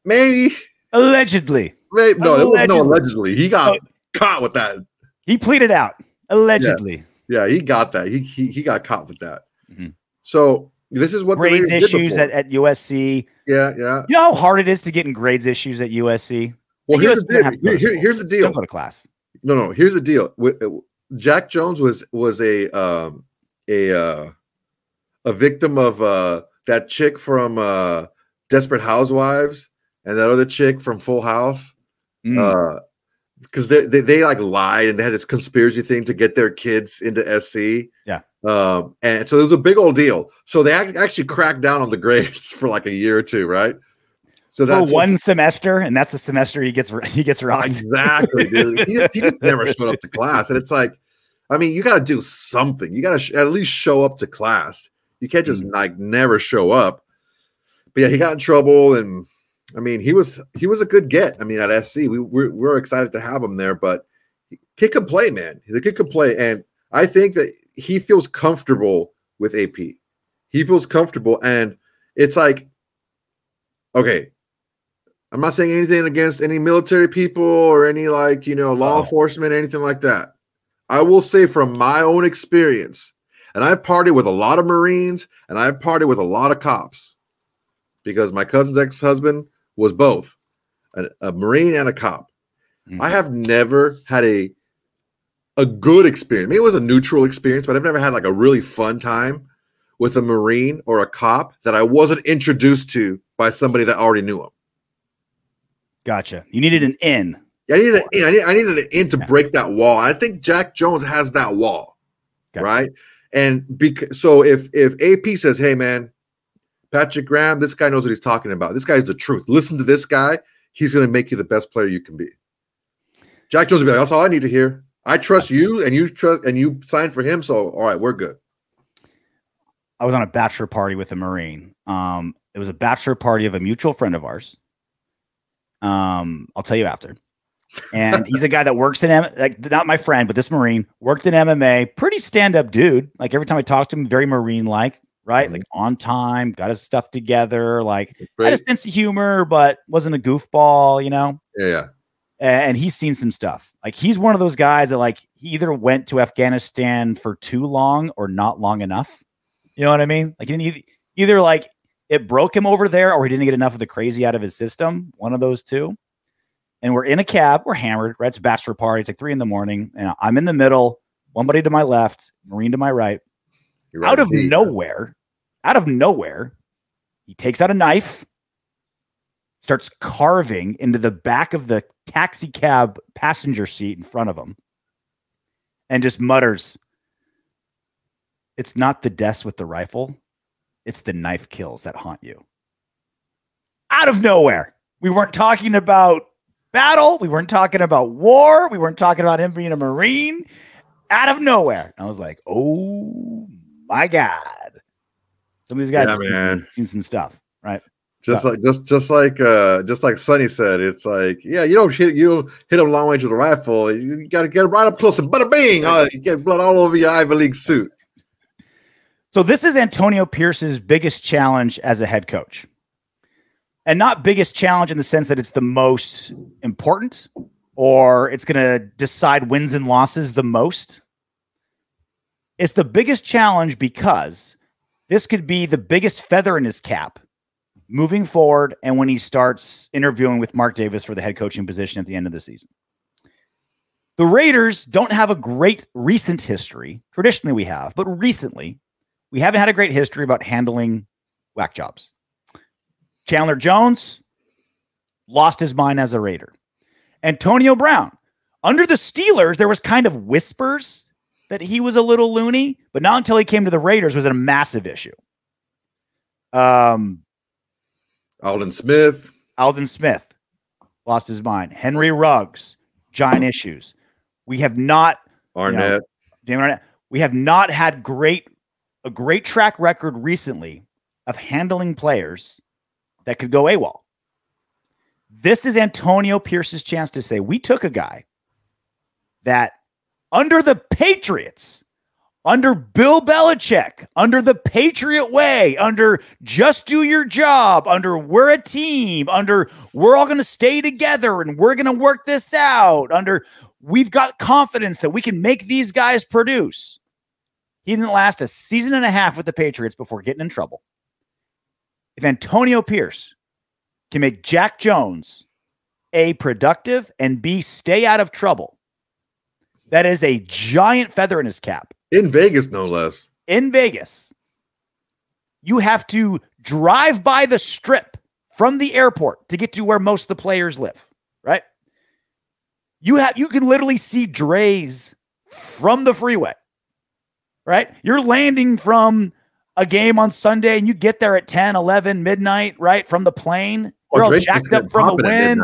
Maybe. Allegedly. Maybe, no, allegedly. It was no allegedly. He got oh. caught with that. He pleaded out. Allegedly. Yeah, yeah he got that. He he he got caught with that. Mm-hmm. So this is what grades the Raiders issues did at, at U S C. Yeah, yeah. You know how hard it is to get in grades issues at U S C? Well, at here's, U S C the deal. Here, here, here's the deal. Don't go to class. No, no, here's the deal. With, Jack Jones was was a um, a uh, a victim of uh, that chick from uh, Desperate Housewives and that other chick from Full House, because mm. uh, they, they they like lied and they had this conspiracy thing to get their kids into S C. Yeah, um, and so it was a big old deal. So they actually cracked down on the grades for like a year or two, right? So that's for one what, semester, and that's the semester he gets he gets rocked. Exactly, dude. He, he just never showed up to class, and it's like, I mean, you got to do something. You got to sh- at least show up to class. You can't just mm-hmm. like never show up. But yeah, he got in trouble, and I mean, he was he was a good get. I mean, at S C, we we're, we're excited to have him there, but kid can play, man. The kid can play, and I think that he feels comfortable with A P. He feels comfortable, and it's like, okay. I'm not saying anything against any military people or any like, you know, law oh. enforcement, anything like that. I will say from my own experience, and I've partied with a lot of Marines and I've partied with a lot of cops because my cousin's ex-husband was both a, a Marine and a cop. Mm-hmm. I have never had a, a good experience. Maybe it was a neutral experience, but I've never had like a really fun time with a Marine or a cop that I wasn't introduced to by somebody that already knew him. Gotcha. You needed an in. Yeah, I needed an in. I needed, I needed an in to yeah. break that wall. I think Jack Jones has that wall, gotcha. Right? And bec- so if if A P says, hey, man, Patrick Graham, this guy knows what he's talking about. This guy's the truth. Listen to this guy. He's going to make you the best player you can be. Jack Jones will be like, that's all I need to hear. I trust you, and you trust, and you signed for him, so all right, we're good. I was on a bachelor party with a Marine. Um, it was a bachelor party of a mutual friend of ours. Um, I'll tell you after. And he's a guy that works in M M A, like not my friend, but this Marine worked in M M A. Pretty stand-up dude. Like every time I talked to him, very Marine-like, right? Mm-hmm. Like on time, got his stuff together. Like great. Had a sense of humor, but wasn't a goofball, you know? Yeah, yeah. And he's seen some stuff. Like he's one of those guys that like he either went to Afghanistan for too long or not long enough. You know what I mean? Like he didn't either like it broke him over there or he didn't get enough of the crazy out of his system. One of those two. And we're in a cab. We're hammered. Right? It's a bachelor party. It's like three in the morning. And I'm in the middle. One buddy to my left, Marine to my right. You're out right of nowhere, out of nowhere, he takes out a knife, starts carving into the back of the taxi cab passenger seat in front of him and just mutters, it's not the deaths with the rifle. It's the knife kills that haunt you. Out of nowhere. We weren't talking about battle. We weren't talking about war. We weren't talking about him being a Marine. Out of nowhere. And I was like, oh my God. Some of these guys yeah, have seen some, seen some stuff, right? Just so. like just just like uh, just like Sonny said, it's like, yeah, you don't hit you don't hit him long range with a rifle. You got to get him right up close and bada bing, uh, you get blood all over your Ivy League suit. So this is Antonio Pierce's biggest challenge as a head coach, and not biggest challenge in the sense that it's the most important or it's going to decide wins and losses the most. It's the biggest challenge because this could be the biggest feather in his cap moving forward, and when he starts interviewing with Mark Davis for the head coaching position at the end of the season. The Raiders don't have a great recent history. Traditionally we have, but recently we haven't had a great history about handling whack jobs. Chandler Jones lost his mind as a Raider. Antonio Brown. Under the Steelers, there was kind of whispers that he was a little loony, but not until he came to the Raiders was it a massive issue. Um... Alden Smith. Alden Smith lost his mind. Henry Ruggs, giant issues. We have not Arnett. You know, Arnett. We have not had great a great track record recently of handling players that could go AWOL. This is Antonio Pierce's chance to say we took a guy that under the Patriots. Under Bill Belichick, under the Patriot way, under just do your job, under we're a team, under we're all going to stay together and we're going to work this out, under we've got confidence that we can make these guys produce. He didn't last a season and a half with the Patriots before getting in trouble. If Antonio Pierce can make Jack Jones A, productive, and B, stay out of trouble, that is a giant feather in his cap. In Vegas, no less. In Vegas, you have to drive by the strip from the airport to get to where most of the players live, right? You have you can literally see Dre's from the freeway, right? You're landing from a game on Sunday, and you get there at ten, eleven, midnight, right, from the plane. You're all jacked up from the wind.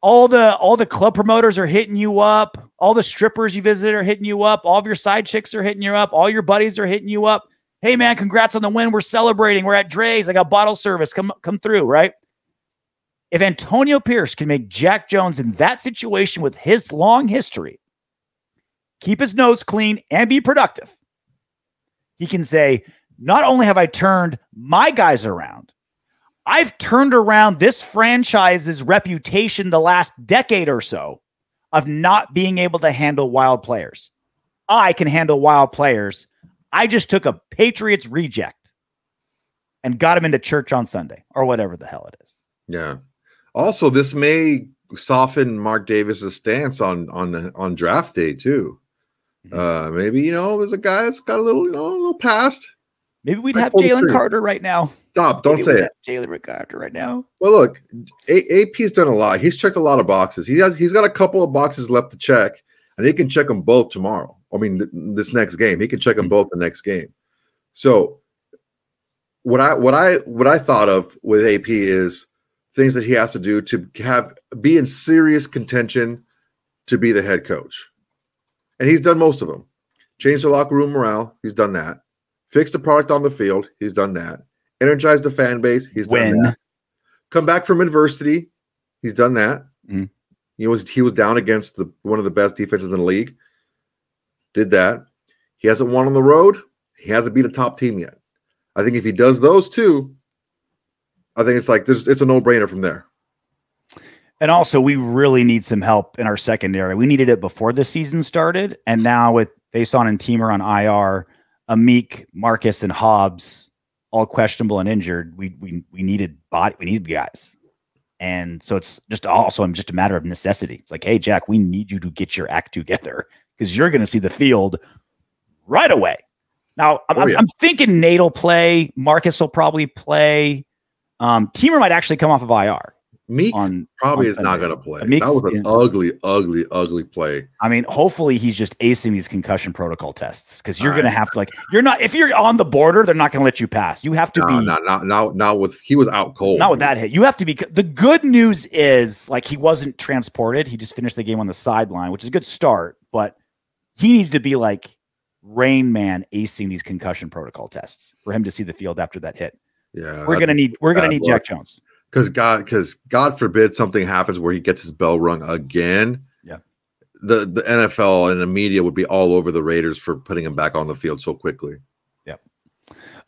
All the all the club promoters are hitting you up. All the strippers you visit are hitting you up. All of your side chicks are hitting you up. All your buddies are hitting you up. Hey, man, congrats on the win. We're celebrating. We're at Dre's. I got bottle service. Come, come through, right? If Antonio Pierce can make Jack Jones in that situation with his long history, keep his nose clean and be productive, he can say, not only have I turned my guys around, I've turned around this franchise's reputation the last decade or so of not being able to handle wild players. I can handle wild players. I just took a Patriots reject and got him into church on Sunday or whatever the hell it is. Yeah. Also, this may soften Mark Davis's stance on on on draft day too. Mm-hmm. Uh, maybe, you know, there's a guy that's got a little, you know, a little past. Maybe we'd have Jalen Carter right now. Stop. Don't say it. Jalen Carter right now. Well, look, A P's done a lot. He's checked a lot of boxes. He has, he's got a couple of boxes left to check, and he can check them both tomorrow. I mean, th- this next game. He can check them both the next game. So what I what I what I thought of with A P is things that he has to do to have be in serious contention to be the head coach. And he's done most of them. Changed the locker room morale. He's done that. Fixed the product on the field. He's done that. Energized the fan base. He's done when? that. Come back from adversity. He's done that. Mm-hmm. He was he was down against the one of the best defenses in the league. Did that. He hasn't won on the road. He hasn't beat a top team yet. I think if he does those two, I think it's like there's it's a no-brainer from there. And also, we really need some help in our secondary. We needed it before the season started, and now with Faison and Teamer on I R, Amik, Marcus, and Hobbs all questionable and injured. We we we needed body. We needed guys, and so it's just also just a matter of necessity. It's like, hey, Jack, we need you to get your act together because you're going to see the field right away. Now, I'm, oh, yeah. I'm thinking Nate will play. Marcus will probably play. Um, Teamer might actually come off of I R. Meek on, probably on is Sunday. Not going to play. Meek's, that was an yeah. ugly, ugly, ugly play. I mean, hopefully he's just acing these concussion protocol tests because you're going right. to have to like you're not if you're on the border, they're not going to let you pass. You have to no, be not now. Now, now with he was out cold. Not with that hit. You have to be. The good news is like he wasn't transported. He just finished the game on the sideline, which is a good start. But he needs to be like Rain Man acing these concussion protocol tests for him to see the field after that hit. Yeah, we're gonna need we're gonna need Jack Jones. Because God, because God forbid something happens where he gets his bell rung again. Yeah, the the N F L and the media would be all over the Raiders for putting him back on the field so quickly. Yeah.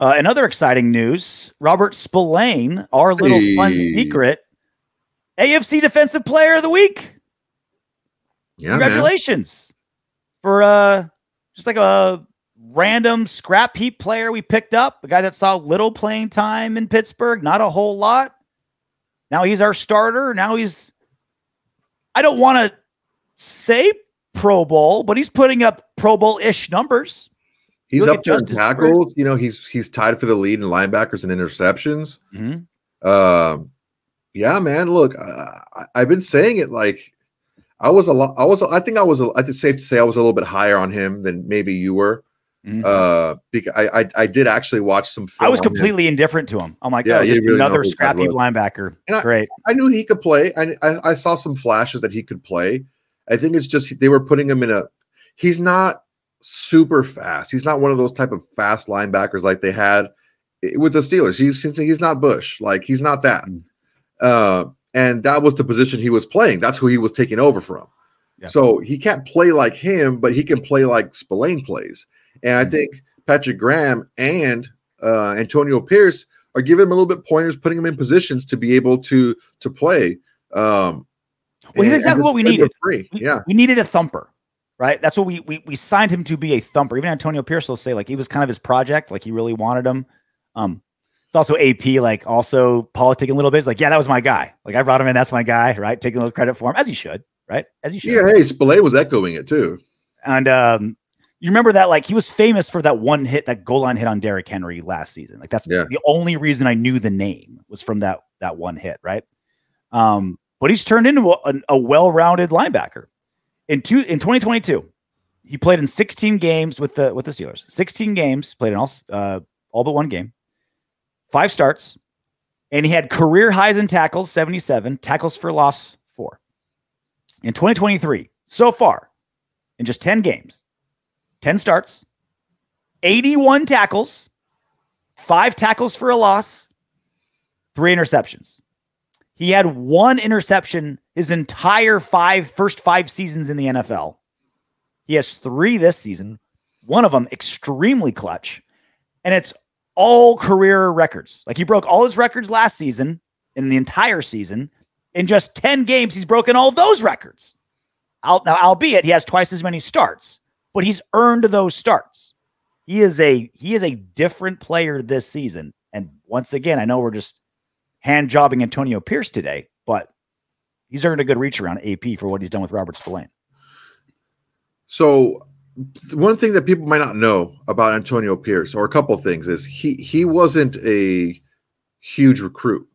Uh, and other exciting news: Robert Spillane, our little hey. fun secret, A F C Defensive Player of the Week. Yeah, congratulations man. for uh, just like a random scrap heap player we picked up, a guy that saw little playing time in Pittsburgh, not a whole lot. Now he's our starter. Now he's, I don't want to say Pro Bowl, but he's putting up Pro Bowl-ish numbers. He's up to tackles. You know, he's he's tied for the lead in linebackers and interceptions. Mm-hmm. Um, yeah, man. Look, I, I, I've been saying it like I was a lot. I was. I think I was. A, I think it's safe to say I was a little bit higher on him than maybe you were. Mm-hmm. Uh, because I, I I did actually watch some film. I was completely indifferent to him. I'm like, yeah, oh, just really another scrappy linebacker. And Great. I, I knew he could play. I, I I saw some flashes that he could play. I think it's just they were putting him in a. He's not super fast. He's not one of those type of fast linebackers like they had with the Steelers. He's he's not Bush. Like he's not that. Mm-hmm. Uh, and that was the position he was playing. That's who he was taking over from. Yeah. So he can't play like him, but he can play like Spillane plays. And I think Patrick Graham and uh, Antonio Pierce are giving him a little bit pointers, putting him in positions to be able to to play. Um, well, he's exactly what we needed. We, yeah, we needed a thumper, right? That's what we, we we signed him to be a thumper. Even Antonio Pierce will say like he was kind of his project, like he really wanted him. Um, it's also A P, like also politicking a little bit. It's like, yeah, that was my guy. Like I brought him in, that's my guy, right? Taking a little credit for him, as he should, right? As he should. Yeah, hey, Spillane was echoing it too, and um. You remember that, like, he was famous for that one hit, that goal line hit on Derrick Henry last season. Like, that's yeah. the only reason I knew the name was from that that one hit, right? Um, but he's turned into a, a well-rounded linebacker. In two in twenty twenty-two, he played in sixteen games with the with the Steelers. sixteen games, played in all uh, all but one game, five starts, and he had career highs in tackles, seventy-seven, tackles for loss, four. In twenty twenty-three, so far, in just ten games, ten starts, eighty-one tackles, five tackles for a loss, three interceptions. He had one interception his entire five first five seasons in the N F L. He has three this season, one of them extremely clutch, and it's all career records. Like he broke all his records last season in the entire season. In just ten games, he's broken all those records. Now, albeit he has twice as many starts, but he's earned those starts. He is a he is a different player this season. And once again, I know we're just hand jobbing Antonio Pierce today, but he's earned a good reach around A P for what he's done with Robert Spillane. So one thing that people might not know about Antonio Pierce, or a couple of things, is he he wasn't a huge recruit.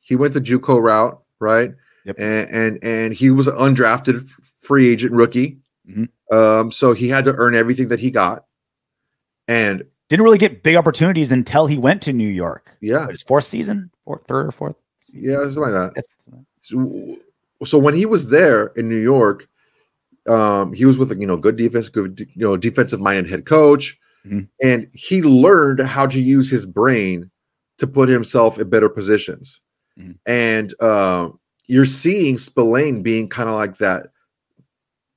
He went the JUCO route, right? Yep. And, and and he was an undrafted free agent rookie. Mm-hmm. Um, so he had to earn everything that he got, and didn't really get big opportunities until he went to New York. Yeah, his fourth season, or third or fourth. Season. Yeah, something like that. So, so when he was there in New York, um, he was with a you know good defense, good you know defensive minded head coach, mm-hmm. and he learned how to use his brain to put himself in better positions. Mm-hmm. And uh, you're seeing Spillane being kind of like that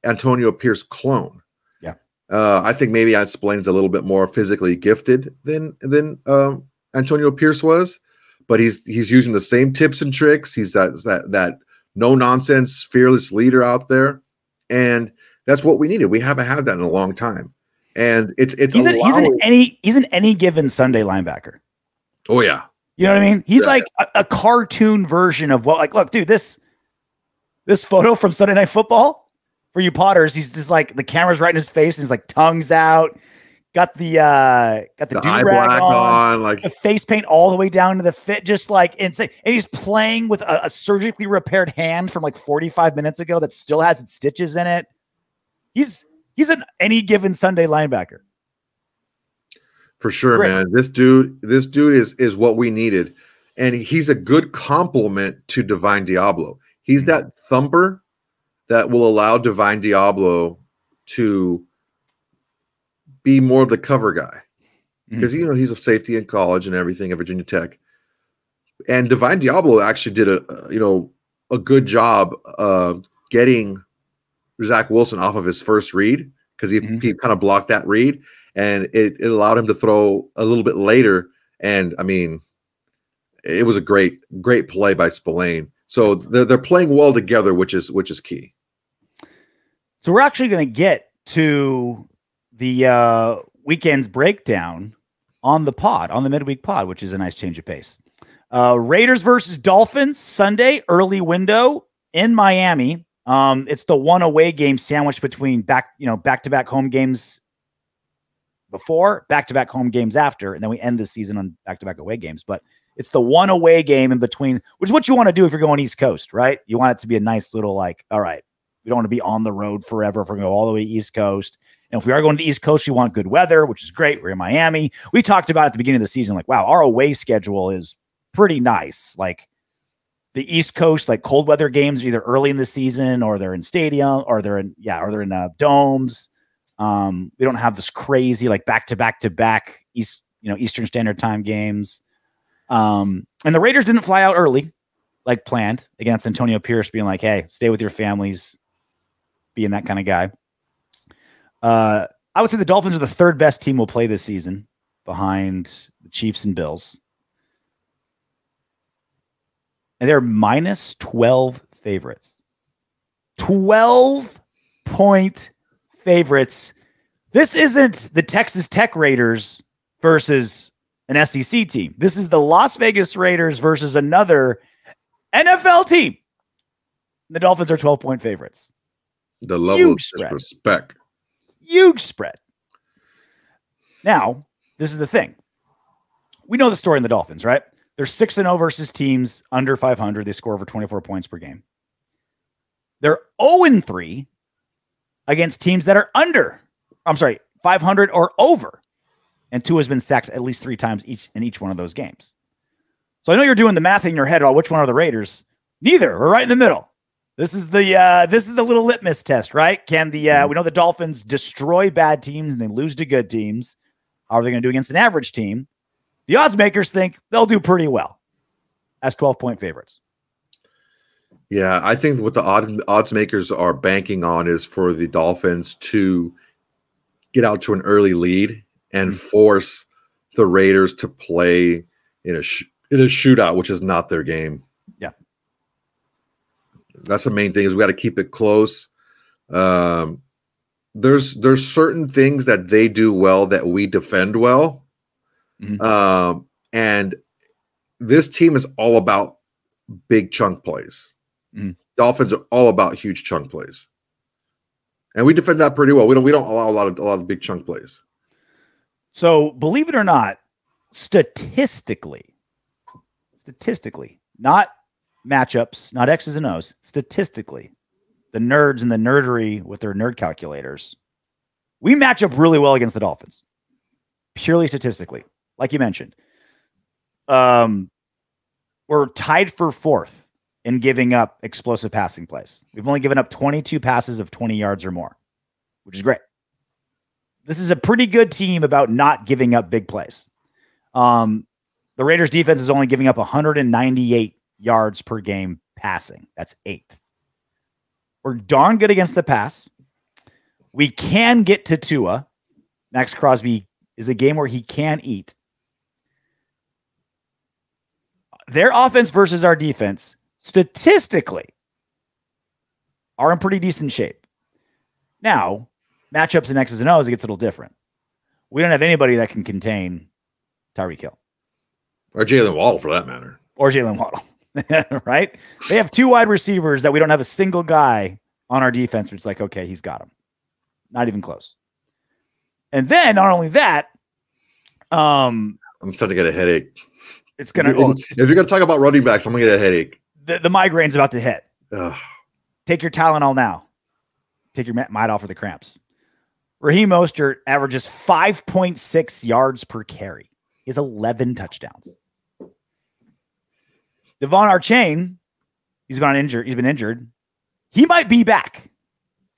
Antonio Pierce clone. Yeah, uh, I think maybe Spillane's a little bit more physically gifted than than um, Antonio Pierce was, but he's he's using the same tips and tricks. He's that that that no nonsense, fearless leader out there, and that's what we needed. We haven't had that in a long time, and it's it's he's, allowing- a, he's an any he's an any given Sunday linebacker. Oh yeah, you know what I mean. He's yeah. like a, a cartoon version of what. Like, look, dude, this this photo from Sunday Night Football. For you Potters, he's just like the camera's right in his face, and he's like tongues out, got the uh, got the, the eye black on, on, like the face paint all the way down to the fit, just like insane. And he's playing with a, a surgically repaired hand from like forty-five minutes ago that still has its stitches in it. He's he's an any given Sunday linebacker for sure, man. This dude, this dude is is what we needed, and he's a good complement to Divine Deablo. He's mm-hmm. that thumper that will allow Divine Deablo to be more of the cover guy. Because, mm-hmm. you know, he's a safety in college and everything at Virginia Tech. And Divine Deablo actually did a, you know, a good job of getting Zach Wilson off of his first read, because he, mm-hmm. he kind of blocked that read. And it, it allowed him to throw a little bit later. And, I mean, it was a great, great play by Spillane. So they're, they're playing well together, which is which is key. So we're actually going to get to the uh, weekend's breakdown on the pod, on the midweek pod, which is a nice change of pace. Uh, Raiders versus Dolphins, Sunday, early window in Miami. Um, it's the one away game sandwiched between back, you know, back-to-back home games before, back-to-back home games after, and then we end the season on back-to-back away games. But it's the one away game in between, which is what you want to do if you're going East Coast, right? You want it to be a nice little like, all right, we don't want to be on the road forever if we're going to go all the way to East Coast. And if we are going to the East Coast, you want good weather, which is great. We're in Miami. We talked about at the beginning of the season, like, wow, our away schedule is pretty nice. Like the East Coast, like cold weather games are either early in the season or they're in stadium or they're in, yeah, or they're in uh, domes. Um, we don't have this crazy like back to back to back East, you know, Eastern Standard Time games. Um, and the Raiders didn't fly out early like planned against Antonio Pierce being like, hey, stay with your families, being that kind of guy. Uh, I would say the Dolphins are the third best team we'll play this season behind the Chiefs and Bills. And they're minus twelve favorites, twelve point favorites. This isn't the Texas Tech Raiders versus an S E C team. This is the Las Vegas Raiders versus another N F L team. The Dolphins are twelve-point favorites. The level of disrespect. Huge spread. Now, this is the thing. We know the story in the Dolphins, right? They're six and oh versus teams under five hundred. They score over twenty-four points per game. They're oh and three against teams that are under, I'm sorry, five hundred or over. And Tua has been sacked at least three times each in each one of those games. So I know you're doing the math in your head about which one are the Raiders. Neither. We're right in the middle. This is the uh, this is the little litmus test, right? Can the uh, we know the Dolphins destroy bad teams and they lose to good teams? How are they going to do against an average team? The odds makers think they'll do pretty well as twelve-point favorites. Yeah, I think what the odd, odds makers are banking on is for the Dolphins to get out to an early lead and force the Raiders to play in a sh- in a shootout, which is not their game. Yeah, that's the main thing, is we got to keep it close. Um, there's there's certain things that they do well that we defend well, mm-hmm. um, and this team is all about big chunk plays. Mm-hmm. Dolphins are all about huge chunk plays, And we defend that pretty well. We don't we don't allow a lot of a lot of big chunk plays. So believe it or not, statistically, statistically, not matchups, not X's and O's, statistically, the nerds and the nerdery with their nerd calculators, we match up really well against the Dolphins. Purely statistically, like you mentioned. Um, we're tied for fourth in giving up explosive passing plays. We've only given up twenty-two passes of twenty yards or more, which is great. This is a pretty good team about not giving up big plays. Um, the Raiders defense is only giving up one hundred ninety-eight yards per game passing. That's eighth. We're darn good against the pass. We can get to Tua. Maxx Crosby is a game where he can eat. Their offense versus our defense, statistically, are in pretty decent shape. Now, matchups in X's and O's, it gets a little different. We don't have anybody that can contain Tyreek Hill. Or Jalen Waddle, for that matter. Or Jalen Waddle, right? They have two wide receivers that we don't have a single guy on our defense. It's like, okay, he's got him. Not even close. And then, not only that, um, I'm starting to get a headache. It's gonna. If, oh, if you're gonna talk about running backs, I'm gonna get a headache. The, the migraine's about to hit. Ugh. Take your Tylenol now. Take your Midol for the cramps. Raheem Mostert averages five point six yards per carry. He has eleven touchdowns. Devon Archain, he's been injured. He's been injured. He might be back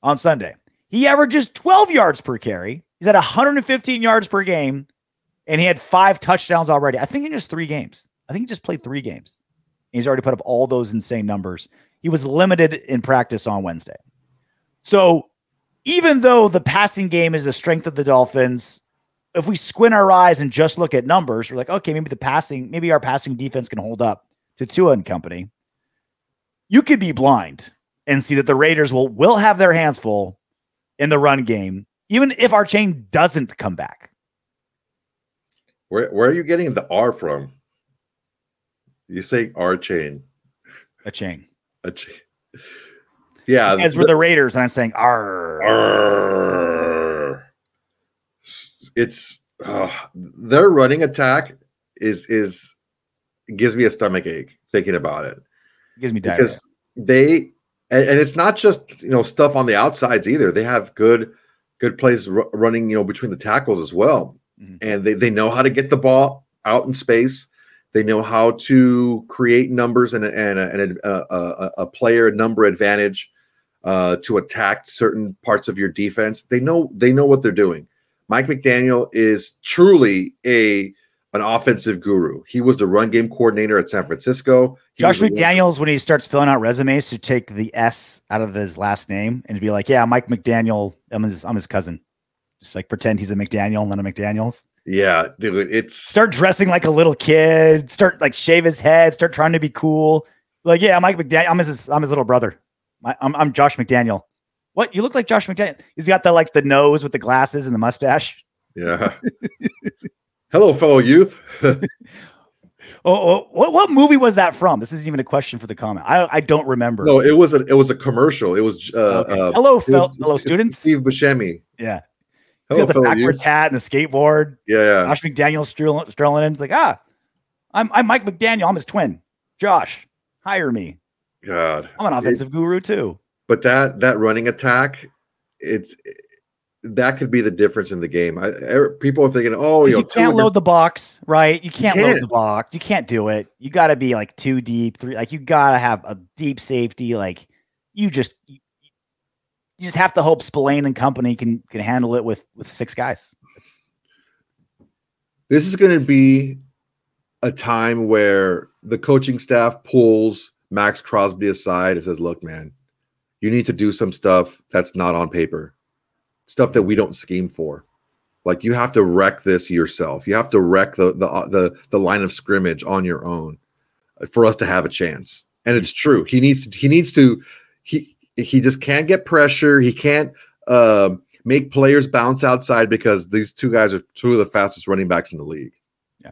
on Sunday. He averages twelve yards per carry. He's at one hundred fifteen yards per game, and he had five touchdowns already. I think in just three games. I think he just played three games. And he's already put up all those insane numbers. He was limited in practice on Wednesday. So even though the passing game is the strength of the Dolphins, if we squint our eyes and just look at numbers, we're like, okay, maybe the passing, maybe our passing defense can hold up to Tua and company. You could be blind and see that the Raiders will, will have their hands full in the run game, even if our chain doesn't come back. Where where are you getting the R from? You say R chain. A chain. A chain. Yeah. As we're the Raiders, and I'm saying R. R. It's uh, their running attack is is gives me a stomach ache thinking about it. It gives me diarrhea. Because they and, and it's not just, you know, stuff on the outsides either. They have good good plays r- running, you know, between the tackles as well. Mm-hmm. And they, they know how to get the ball out in space. They know how to create numbers and, and, a, and a, a, a player number advantage uh, to attack certain parts of your defense. They know they know what they're doing. Mike McDaniel is truly a an offensive guru. He was the run game coordinator at San Francisco. He Josh McDaniels, one- when he starts filling out resumes, to take the S out of his last name and be like, yeah, Mike McDaniel, I'm his, I'm his cousin. Just like pretend he's a McDaniel and then a McDaniels. Yeah, dude. It's start dressing like a little kid. Start like shave his head. Start trying to be cool. Like, yeah, Mike McDaniel. I'm his. I'm his little brother. My, I'm I'm Josh McDaniel. What, you look like Josh McDaniel? He's got the like the nose with the glasses and the mustache. Yeah. Hello, fellow youth. oh, oh, what what movie was that from? This isn't even a question for the comment. I I don't remember. No, it was a it was a commercial. It was uh, okay. uh hello, fel- was, hello students. Steve Buscemi. Yeah. He's got the backwards hat and the skateboard. Yeah, yeah. Josh McDaniel strolling, strolling in. It's like, ah, I'm I'm Mike McDaniel. I'm his twin. Josh, hire me. God, I'm an offensive it, guru too. But that that running attack, it's that could be the difference in the game. I, people are thinking, oh, you, know, you can't load the box, right? You can't, you can't load the box. You can't do it. You got to be like two deep, three. Like you got to have a deep safety. Like you just. You, You just have to hope Spillane and company can can handle it with, with six guys. This is going to be a time where the coaching staff pulls Maxx Crosby aside and says, look, man, you need to do some stuff that's not on paper, stuff that we don't scheme for. Like, you have to wreck this yourself. You have to wreck the the the, the line of scrimmage on your own for us to have a chance. And it's true. He needs to, he needs to – he. He just can't get pressure. He can't uh, make players bounce outside because these two guys are two of the fastest running backs in the league. Yeah.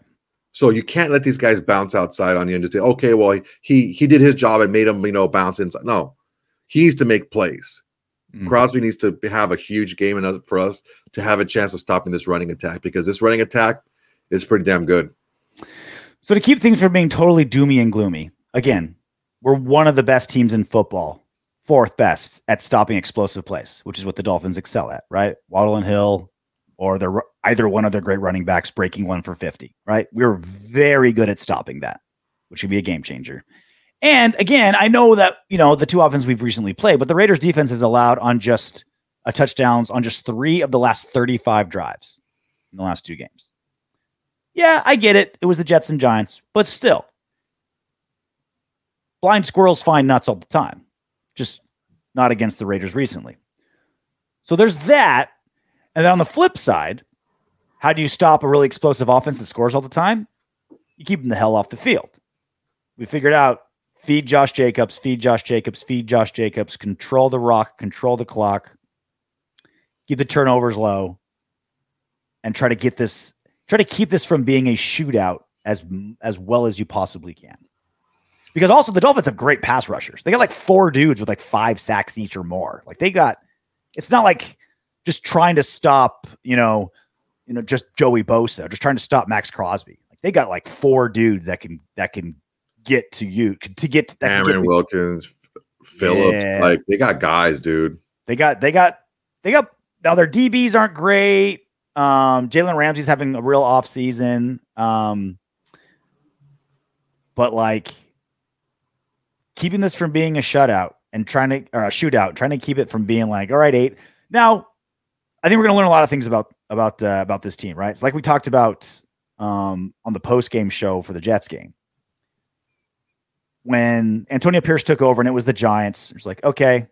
So you can't let these guys bounce outside on you and say, okay, well, he he did his job and made him, you know, bounce inside. No, he needs to make plays. Mm-hmm. Crosby needs to have a huge game and for us to have a chance of stopping this running attack, because this running attack is pretty damn good. So to keep things from being totally doomy and gloomy, again, we're one of the best teams in football, fourth best at stopping explosive plays, which is what the Dolphins excel at, right? Waddle and Hill, or their, either one of their great running backs breaking one for fifty, right? We're very good at stopping that, which could be a game changer. And again, I know that, you know, the two offenses we've recently played, but the Raiders defense has allowed on just a touchdowns on just three of the last thirty-five drives in the last two games. Yeah, I get it. It was the Jets and Giants, but still, blind squirrels find nuts all the time, just not against the Raiders recently. So there's that. And then on the flip side, how do you stop a really explosive offense that scores all the time? You keep them the hell off the field. We figured out, feed Josh Jacobs, feed Josh Jacobs, feed Josh Jacobs, control the rock, control the clock, keep the turnovers low, and try to get this, try to keep this from being a shootout as, as well as you possibly can. Because also the Dolphins have great pass rushers. They got like four dudes with like five sacks each or more. Like they got, it's not like just trying to stop, you know, you know, just Joey Bosa, just trying to stop Maxx Crosby. Like they got like four dudes that can, that can, get to you to get to, that Cameron get Wilkins, Phillips, yeah. Like they got guys, dude. They got they got they got now their D Bs aren't great. Um, Jalen Ramsey's having a real off season. Um, but like keeping this from being a shutout and trying to or a shootout, trying to keep it from being like, all right, eight. Now, I think we're gonna learn a lot of things about about uh, about this team, right? It's like we talked about um, on the post game show for the Jets game. When Antonio Pierce took over and it was the Giants, it was like, okay,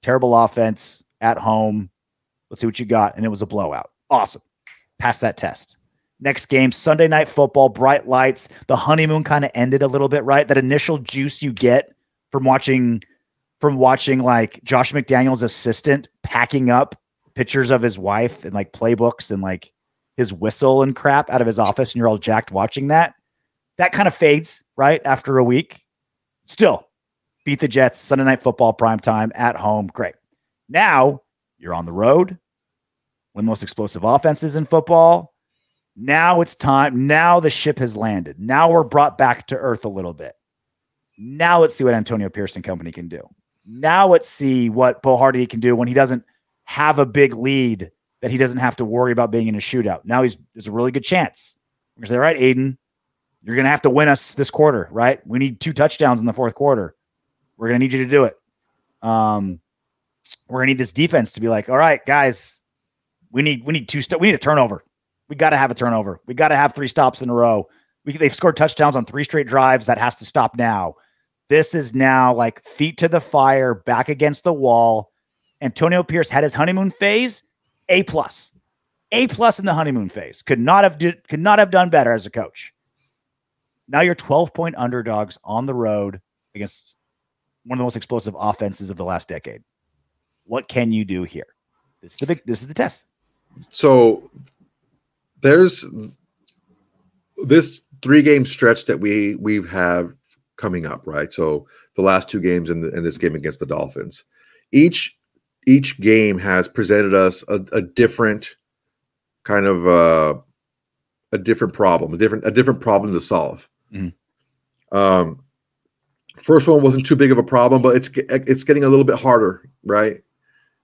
terrible offense at home. Let's see what you got. And it was a blowout. Awesome. Passed that test. Next game, Sunday night football, bright lights. The honeymoon kind of ended a little bit, right? That initial juice you get from watching, from watching like Josh McDaniels' assistant packing up pictures of his wife and like playbooks and like his whistle and crap out of his office. And you're all jacked watching that. That kind of fades, right? After a week. Still, beat the Jets, Sunday night football, primetime, at home, great. Now, you're on the road, one of the most explosive offenses in football. Now it's time. Now the ship has landed. Now we're brought back to earth a little bit. Now let's see what Antonio Pierce and company can do. Now let's see what Bo Hardegree can do when he doesn't have a big lead that he doesn't have to worry about being in a shootout. Now he's there's a really good chance. We're going to say, all right, Aiden, you're going to have to win us this quarter, right? We need two touchdowns in the fourth quarter. We're going to need you to do it. Um, we're going to need this defense to be like, all right, guys, we need we need two st- we need a turnover. We got to have a turnover. We got to have three stops in a row. We, they've scored touchdowns on three straight drives. That has to stop now. This is now like feet to the fire, back against the wall. Antonio Pierce had his honeymoon phase, A plus, A plus in the honeymoon phase. Could not have do, could not have done better as a coach. Now you're twelve-point underdogs on the road against one of the most explosive offenses of the last decade. What can you do here? This is the big. This is the test. So there's this three-game stretch that we we have coming up, right? So the last two games and this game against the Dolphins, each each game has presented us a, a different kind of uh, a different problem, a different a different problem to solve. Mm-hmm. Um, first one wasn't too big of a problem, but it's it's getting a little bit harder, right?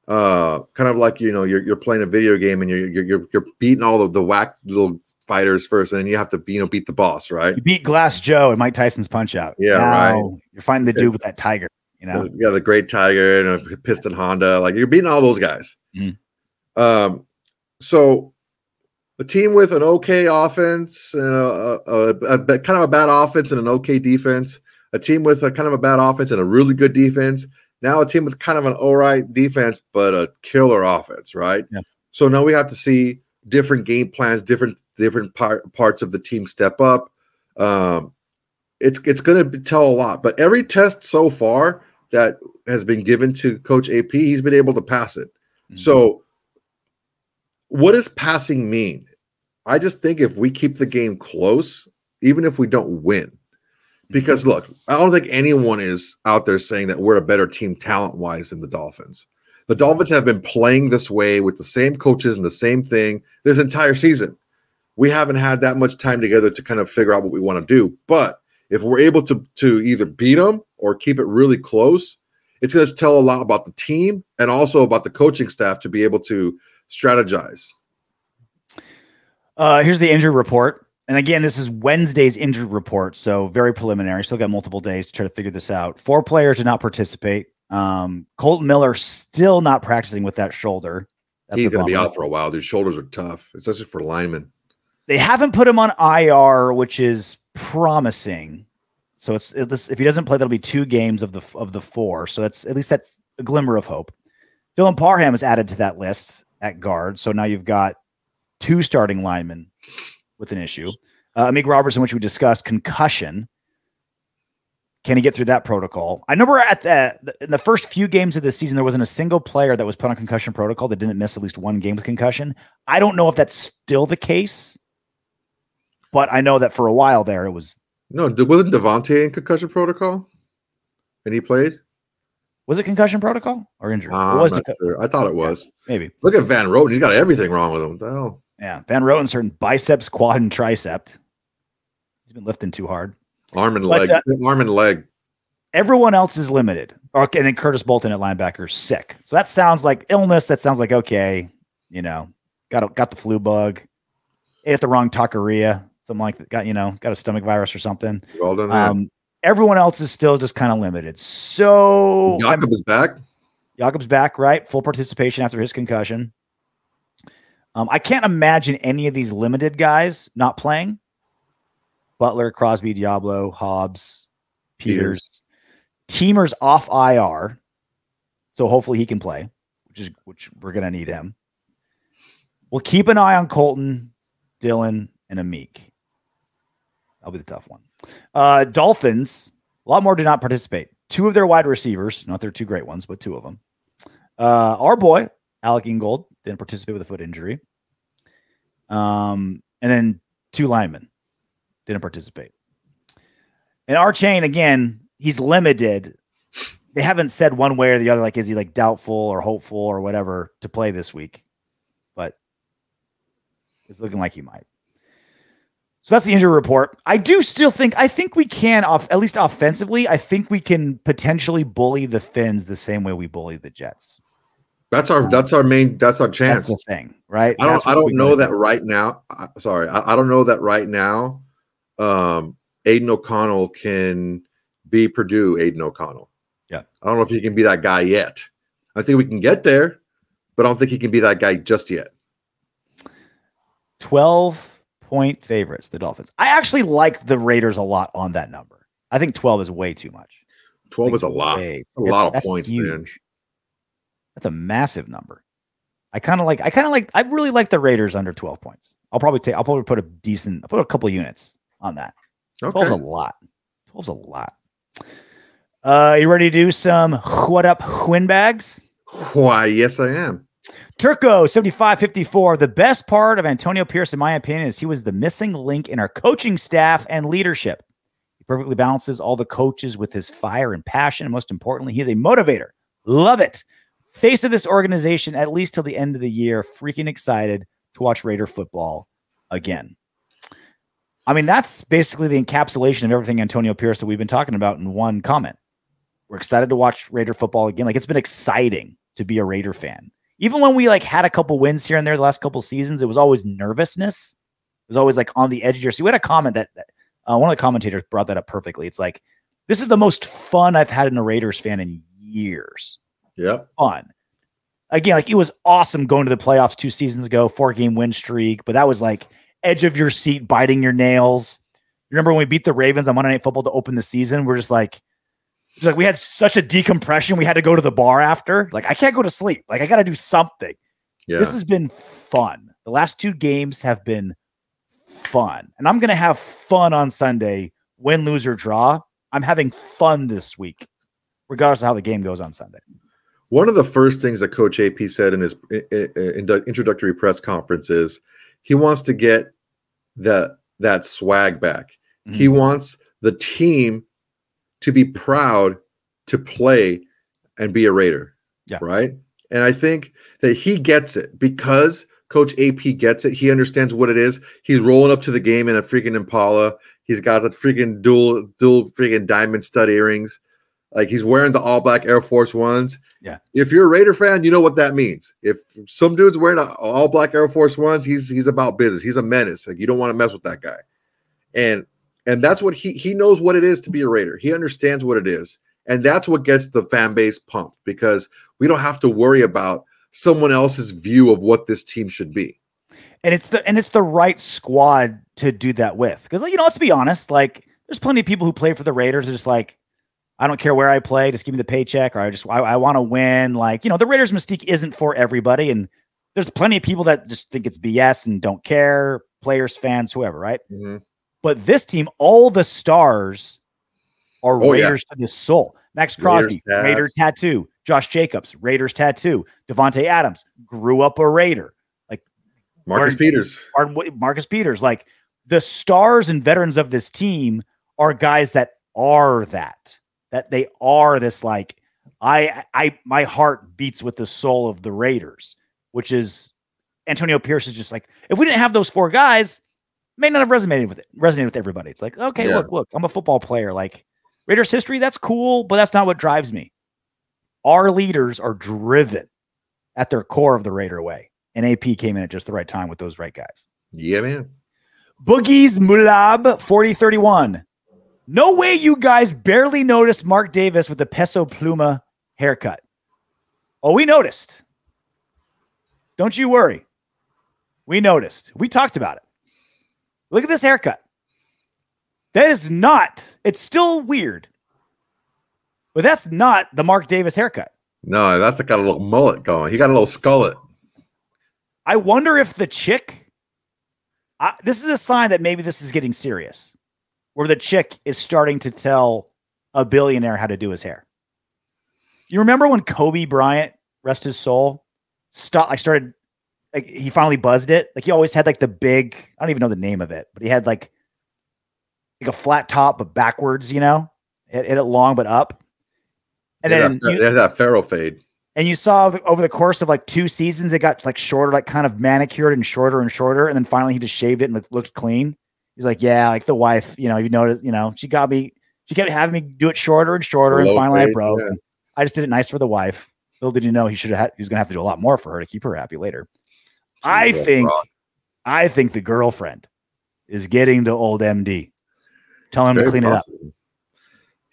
Uh, kind of like you know you're you're playing a video game and you're you're you're beating all of the whack little fighters first, and then you have to you know beat the boss, right? You beat Glass Joe and Mike Tyson's Punch Out. Yeah, now, right. You're fighting the dude with that tiger, you know. Yeah, the great tiger and you know, Piston Honda. Like you're beating all those guys. Mm-hmm. Um, so. A team with an okay offense, and a, a, a, a, a kind of a bad offense and an okay defense, a team with a kind of a bad offense and a really good defense, now a team with kind of an all right defense but a killer offense, right? Yeah. So now we have to see different game plans, different different par- parts of the team step up. Um, it's it's going to tell a lot, but every test so far that has been given to Coach A P, he's been able to pass it. Mm-hmm. So what does passing mean? I just think if we keep the game close, even if we don't win, because look, I don't think anyone is out there saying that we're a better team talent-wise than the Dolphins. The Dolphins have been playing this way with the same coaches and the same thing this entire season. We haven't had that much time together to kind of figure out what we want to do. But if we're able to, to either beat them or keep it really close, it's going to tell a lot about the team and also about the coaching staff to be able to strategize. Uh, here's the injury report. And again, this is Wednesday's injury report, so very preliminary. Still got multiple days to try to figure this out. Four players did not participate. Um, Kolton Miller still not practicing with that shoulder. That's He's going to be out for a while. Dude, shoulders are tough, especially for linemen. They haven't put him on I R, which is promising. So it's, it's if he doesn't play, that'll be two games of the of the four. So that's at least that's a glimmer of hope. Dylan Parham is added to that list at guard. So now you've got two starting linemen with an issue. Uh, Amik Robertson, which we discussed, concussion. Can he get through that protocol? I remember at the in the first few games of the season, there wasn't a single player that was put on concussion protocol that didn't miss at least one game with concussion. I don't know if that's still the case, but I know that for a while there, it was. No, wasn't Davante in concussion protocol? And he played? Was it concussion protocol or injury? Uh, it was deco- sure. I thought it was. Yeah, maybe. Look at Van Roten. He's got everything wrong with him. What the hell? Yeah, Van Roten's certain biceps, quad, and tricep. He's been lifting too hard. Arm and leg. But, uh, Arm and leg. Everyone else is limited. Okay, and then Curtis Bolton at linebacker sick. So that sounds like illness. That sounds like okay. You know, got a, got the flu bug. Ate at the wrong taqueria. Something like that. Got you know, got a stomach virus or something. Well done. Um, everyone else is still just kind of limited. So Jakob is back. Jakob's back, right? Full participation after his concussion. Um, I can't imagine any of these limited guys not playing. Butler, Crosby, Deablo, Hobbs, Peters. Peters, Teamer's off I R, so hopefully he can play, which is which we're gonna need him. We'll keep an eye on Kolton, Dylan, and Amik. That'll be the tough one. Uh, Dolphins, a lot more did not participate. Two of their wide receivers, not their two great ones, but two of them. Uh, our boy Alec Ingold didn't participate with a foot injury, um, and then two linemen. Didn't participate. And our chain, again, he's limited. They haven't said one way or the other, like, is he like doubtful or hopeful or whatever to play this week? But it's looking like he might. So that's the injury report. I do still think, I think we can, off, at least offensively, I think we can potentially bully the Fins the same way we bully the Jets. That's our, that's our main, that's our chance. That's the thing, right? I don't, I don't know that right now. I, sorry. I, I don't know that right now. Um, Aiden O'Connell can be Purdue Aiden O'Connell. Yeah. I don't know if he can be that guy yet. I think we can get there, but I don't think he can be that guy just yet. twelve point favorites, the Dolphins. I actually like the Raiders a lot on that number. I think twelve is way too much. twelve is a lot. Way, a lot of points, huge. Man. That's a massive number. I kind of like, I kind of like, I really like the Raiders under twelve points. I'll probably take, I'll probably put a decent, I'll put a couple units on that. twelve's okay. A lot. twelve's a lot. Uh, you ready to do some what up windbags? Why, yes, I am. Turco seventy-five fifty-four. The best part of Antonio Pierce, in my opinion, is he was the missing link in our coaching staff and leadership. He perfectly balances all the coaches with his fire and passion. And most importantly, he is a motivator. Love it. Face of this organization, at least till the end of the year. Freaking excited to watch Raider football again. I mean, that's basically the encapsulation of everything Antonio Pierce that we've been talking about in one comment. We're excited to watch Raider football again. Like, it's been exciting to be a Raider fan. Even when we like had a couple wins here and there the last couple seasons, it was always nervousness. It was always like on the edge of your seat. We had a comment that uh, one of the commentators brought that up perfectly. It's like, this is the most fun I've had in a Raiders fan in years. Yeah. Fun. Again, like, it was awesome going to the playoffs two seasons ago, four game win streak, but that was like edge of your seat, biting your nails. Remember when we beat the Ravens on Monday Night Football to open the season? We're just like, just like we had such a decompression. We had to go to the bar after. Like, I can't go to sleep. Like, I got to do something. Yeah. This has been fun. The last two games have been fun. And I'm going to have fun on Sunday, win, lose, or draw. I'm having fun this week, regardless of how the game goes on Sunday. One of the first things that Coach A P said in his introductory press conference is, he wants to get the, that swag back. Mm-hmm. He wants the team to be proud to play and be a Raider, yeah. Right? And I think that he gets it because Coach A P gets it. He understands what it is. He's rolling up to the game in a freaking Impala. He's got the freaking dual dual freaking diamond stud earrings. Like, he's wearing the all-black Air Force Ones. Yeah. If you're a Raider fan, you know what that means. If some dude's wearing an all-black Air Force Ones, he's he's about business. He's a menace. Like, you don't want to mess with that guy. And and that's what he he knows what it is to be a Raider. He understands what it is. And that's what gets the fan base pumped, because we don't have to worry about someone else's view of what this team should be. And it's the and it's the right squad to do that with. Because, like, you know, let's be honest, like, there's plenty of people who play for the Raiders are just like, I don't care where I play, just give me the paycheck, or I just I, I want to win. Like, you know, the Raiders mystique isn't for everybody, and there's plenty of people that just think it's B S and don't care, players, fans, whoever, right? Mm-hmm. But this team, all the stars are oh, Raiders yeah. to the soul. Maxx Crosby, Raiders, Raiders tattoo. Josh Jacobs, Raiders tattoo. Davante Adams grew up a Raider. Like Marcus Martin, Peters, Martin, Marcus Peters. Like, the stars and veterans of this team are guys that are that. That they are this, like, I, I, my heart beats with the soul of the Raiders, which is Antonio Pierce is just like, if we didn't have those four guys, may not have resonated with it, resonated with everybody. It's like, okay, yeah. look, look, I'm a football player. Like, Raiders history, that's cool, but that's not what drives me. Our leaders are driven at their core of the Raider way. And A P came in at just the right time with those right guys. Yeah, man. Boogie's Mulab forty thirty-one. No way you guys barely noticed Mark Davis with the Peso Pluma haircut. Oh, we noticed. Don't you worry. We noticed. We talked about it. Look at this haircut. That is not, it's still weird. But that's not the Mark Davis haircut. No, that's got a little mullet going. He got a little skullet. I wonder if the chick, I, this is a sign that maybe this is getting serious, where the chick is starting to tell a billionaire how to do his hair. You remember when Kobe Bryant, rest his soul, stopped, I started, like, he finally buzzed it. Like, he always had, like, the big, I don't even know the name of it, but he had like, like a flat top, but backwards, you know, hit it, it long, but up. And yeah, then there's that Pharaoh fade. And you saw the, over the course of like two seasons, it got like shorter, like kind of manicured and shorter and shorter. And then finally he just shaved it and it looked clean. He's like, yeah, like the wife, you know, you notice, you know, she got me, she kept having me do it shorter and shorter. Low and finally fade, I broke. Yeah. I just did it nice for the wife. Little did you know, he should have, he was going to have to do a lot more for her to keep her happy later. She's I think, wrong. I think the girlfriend is getting to old M D. Tell him to clean possible. it up.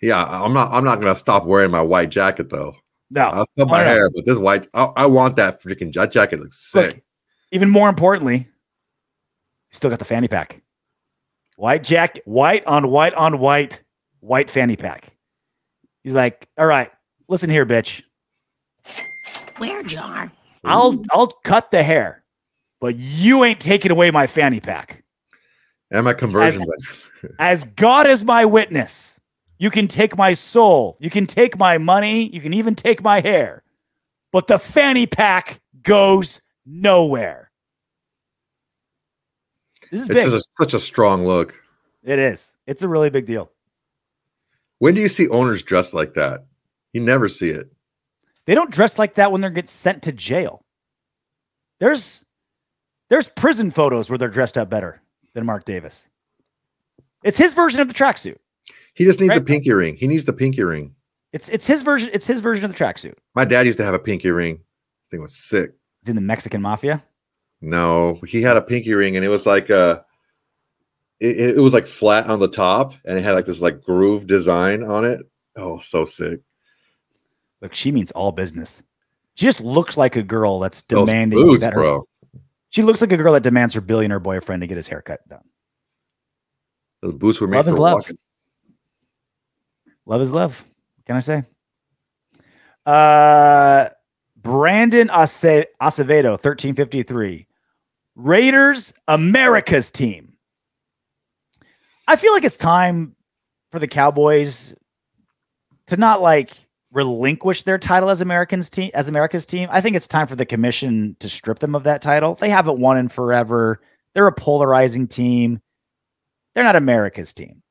Yeah. I'm not, I'm not going to stop wearing my white jacket though. No, I'll stop my hair, but this white, I, I want that freaking jacket. Looks sick. Look, even more importantly, still got the fanny pack. White jacket, white on white on white, white fanny pack. He's like, all right, listen here, bitch. Where, Jar? I'll I'll cut the hair, but you ain't taking away my fanny pack. And my conversion. As, as God is my witness, you can take my soul, you can take my money, you can even take my hair, but the fanny pack goes nowhere. This is big. It's a, such a strong look. It is. It's a really big deal. When do you see owners dressed like that? You never see it. They don't dress like that when they get sent to jail. There's there's prison photos where they're dressed up better than Mark Davis. It's his version of the tracksuit. He just needs right? a pinky ring. He needs the pinky ring. It's it's his version. It's his version of the tracksuit. My dad used to have a pinky ring. The thing was sick. It's in the Mexican Mafia. No, he had a pinky ring, and it was like a, it, it was like flat on the top, and it had like this like groove design on it. Oh, so sick! Look, she means all business. She just looks like a girl that's demanding. Those boots, that her, bro. She looks like a girl that demands her billionaire boyfriend to get his haircut done. Those boots were made love for is love. Walking. Love is love. What can I say? Uh, Brandon Ace- Acevedo, thirteen fifty three. Raiders, America's team. I feel like it's time for the Cowboys to not like relinquish their title as Americans team, as America's team. I think it's time for the commission to strip them of that title. They haven't won in forever. They're a polarizing team. They're not America's team.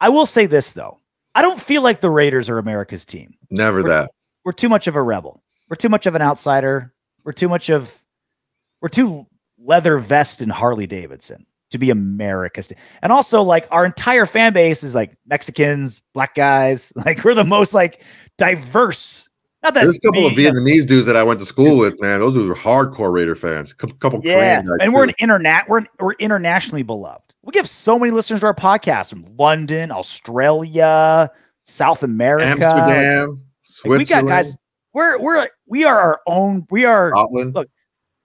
I will say this though. I don't feel like the Raiders are America's team. Never We're, that. We're too much of a rebel. We're too much of an outsider. We're too much of, we're too leather vest and Harley Davidson to be America's. And also, like, our entire fan base is like Mexicans, black guys. Like, we're the most like diverse. Not that there's a couple me, of Vietnamese dudes that I went to school with, man. Those were hardcore Raider fans. A couple, yeah. Guys, and we're an internet. We're an, we're internationally beloved. We have so many listeners to our podcast from London, Australia, South America, Amsterdam, Switzerland. Like, we got guys. We're we're we are our own. We are Scotland. Look.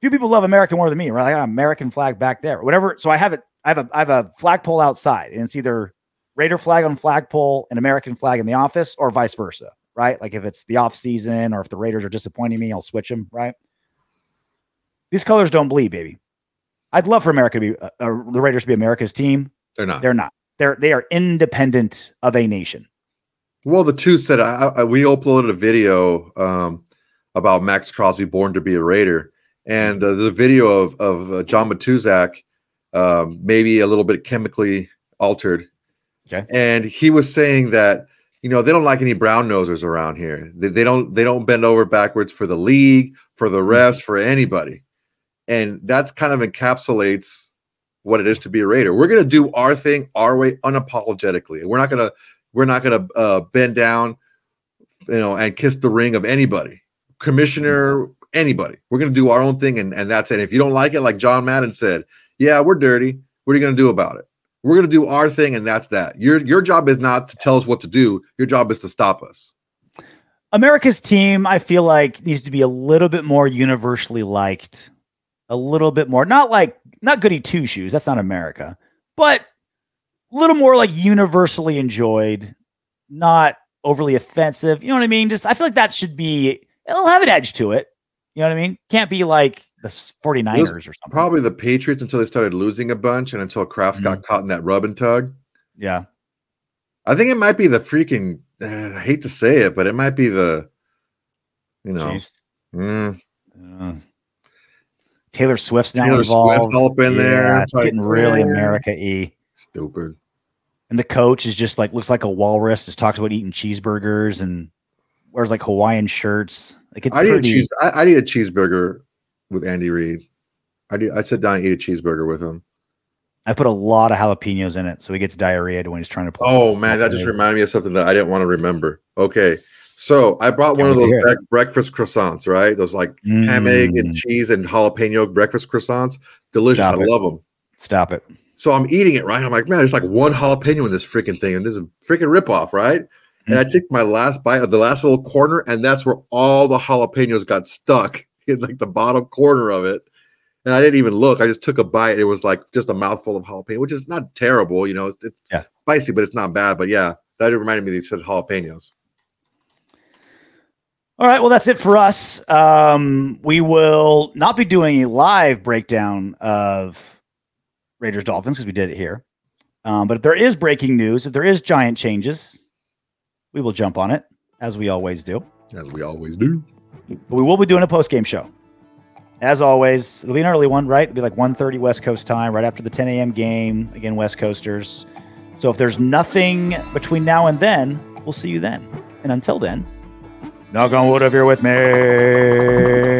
Few people love America more than me, right? I got an American flag back there, whatever. So I have it. I have a I have a flagpole outside, and it's either Raider flag on flagpole and American flag in the office, or vice versa, right? Like if it's the off season, or if the Raiders are disappointing me, I'll switch them, right? These colors don't bleed, baby. I'd love for America to be uh, uh, the Raiders to be America's team. They're not. They're not. They're they are independent of a nation. Well, the two said I, I, we uploaded a video um, about Maxx Crosby, born to be a Raider. And uh, the video of of uh, John Matuzak, um, maybe a little bit chemically altered, okay. And he was saying that, you know, they don't like any brown nosers around here. They, they don't they don't bend over backwards for the league, for the refs, for anybody, and that's kind of encapsulates what it is to be a Raider. We're gonna do our thing our way unapologetically. We're not gonna we're not gonna uh, bend down, you know, and kiss the ring of anybody, commissioner. Anybody, we're going to do our own thing, and, and that's it. If you don't like it, like John Madden said, yeah, we're dirty. What are you going to do about it? We're going to do our thing, and that's that. Your your job is not to tell us what to do. Your job is to stop us. America's team, I feel like, needs to be a little bit more universally liked, a little bit more. Not like not goody two shoes. That's not America, but a little more like universally enjoyed, not overly offensive. You know what I mean? Just I feel like that should be. It'll have an edge to it. You know what I mean? Can't be like the 49ers or something. Probably the Patriots until they started losing a bunch and until Kraft mm-hmm. got caught in that rub and tug. Yeah. I think it might be the freaking, uh, I hate to say it, but it might be the, you know. Mm, uh, Taylor Swift's now Taylor involved. Swift up in yeah, there. It's, it's like, getting really yeah. America-y. Stupid. And the coach is just like, looks like a walrus. Just talks about eating cheeseburgers and wears like Hawaiian shirts. Like it's I, pretty... need a cheese, I, I need a cheeseburger with Andy Reid. I do. I sit down and eat a cheeseburger with him. I put a lot of jalapenos in it, so he gets diarrhea when he's trying to play. Oh, man, that just reminded me of something that I didn't want to remember. Okay, so I brought one of those bre- breakfast croissants, right? Those like mm. ham, egg, and cheese and jalapeno breakfast croissants. Delicious. I love them. Stop it. So I'm eating it, right? I'm like, man, there's like one jalapeno in this freaking thing, and this is a freaking ripoff, right? And I took my last bite of the last little corner, and that's where all the jalapenos got stuck in like the bottom corner of it. And I didn't even look. I just took a bite. It was like just a mouthful of jalapeno, which is not terrible. You know, it's, it's yeah. spicy, but it's not bad. But yeah, that reminded me that you said jalapenos. All right. Well, that's it for us. Um, we will not be doing a live breakdown of Raiders Dolphins because we did it here. Um, but if there is breaking news, if there is giant changes, we will jump on it, as we always do. As we always do. But we will be doing a post-game show. As always, it'll be an early one, right? It'll be like one thirty West Coast time, right after the ten a.m. game. Again, West Coasters. So if there's nothing between now and then, we'll see you then. And until then, knock on wood if you're with me.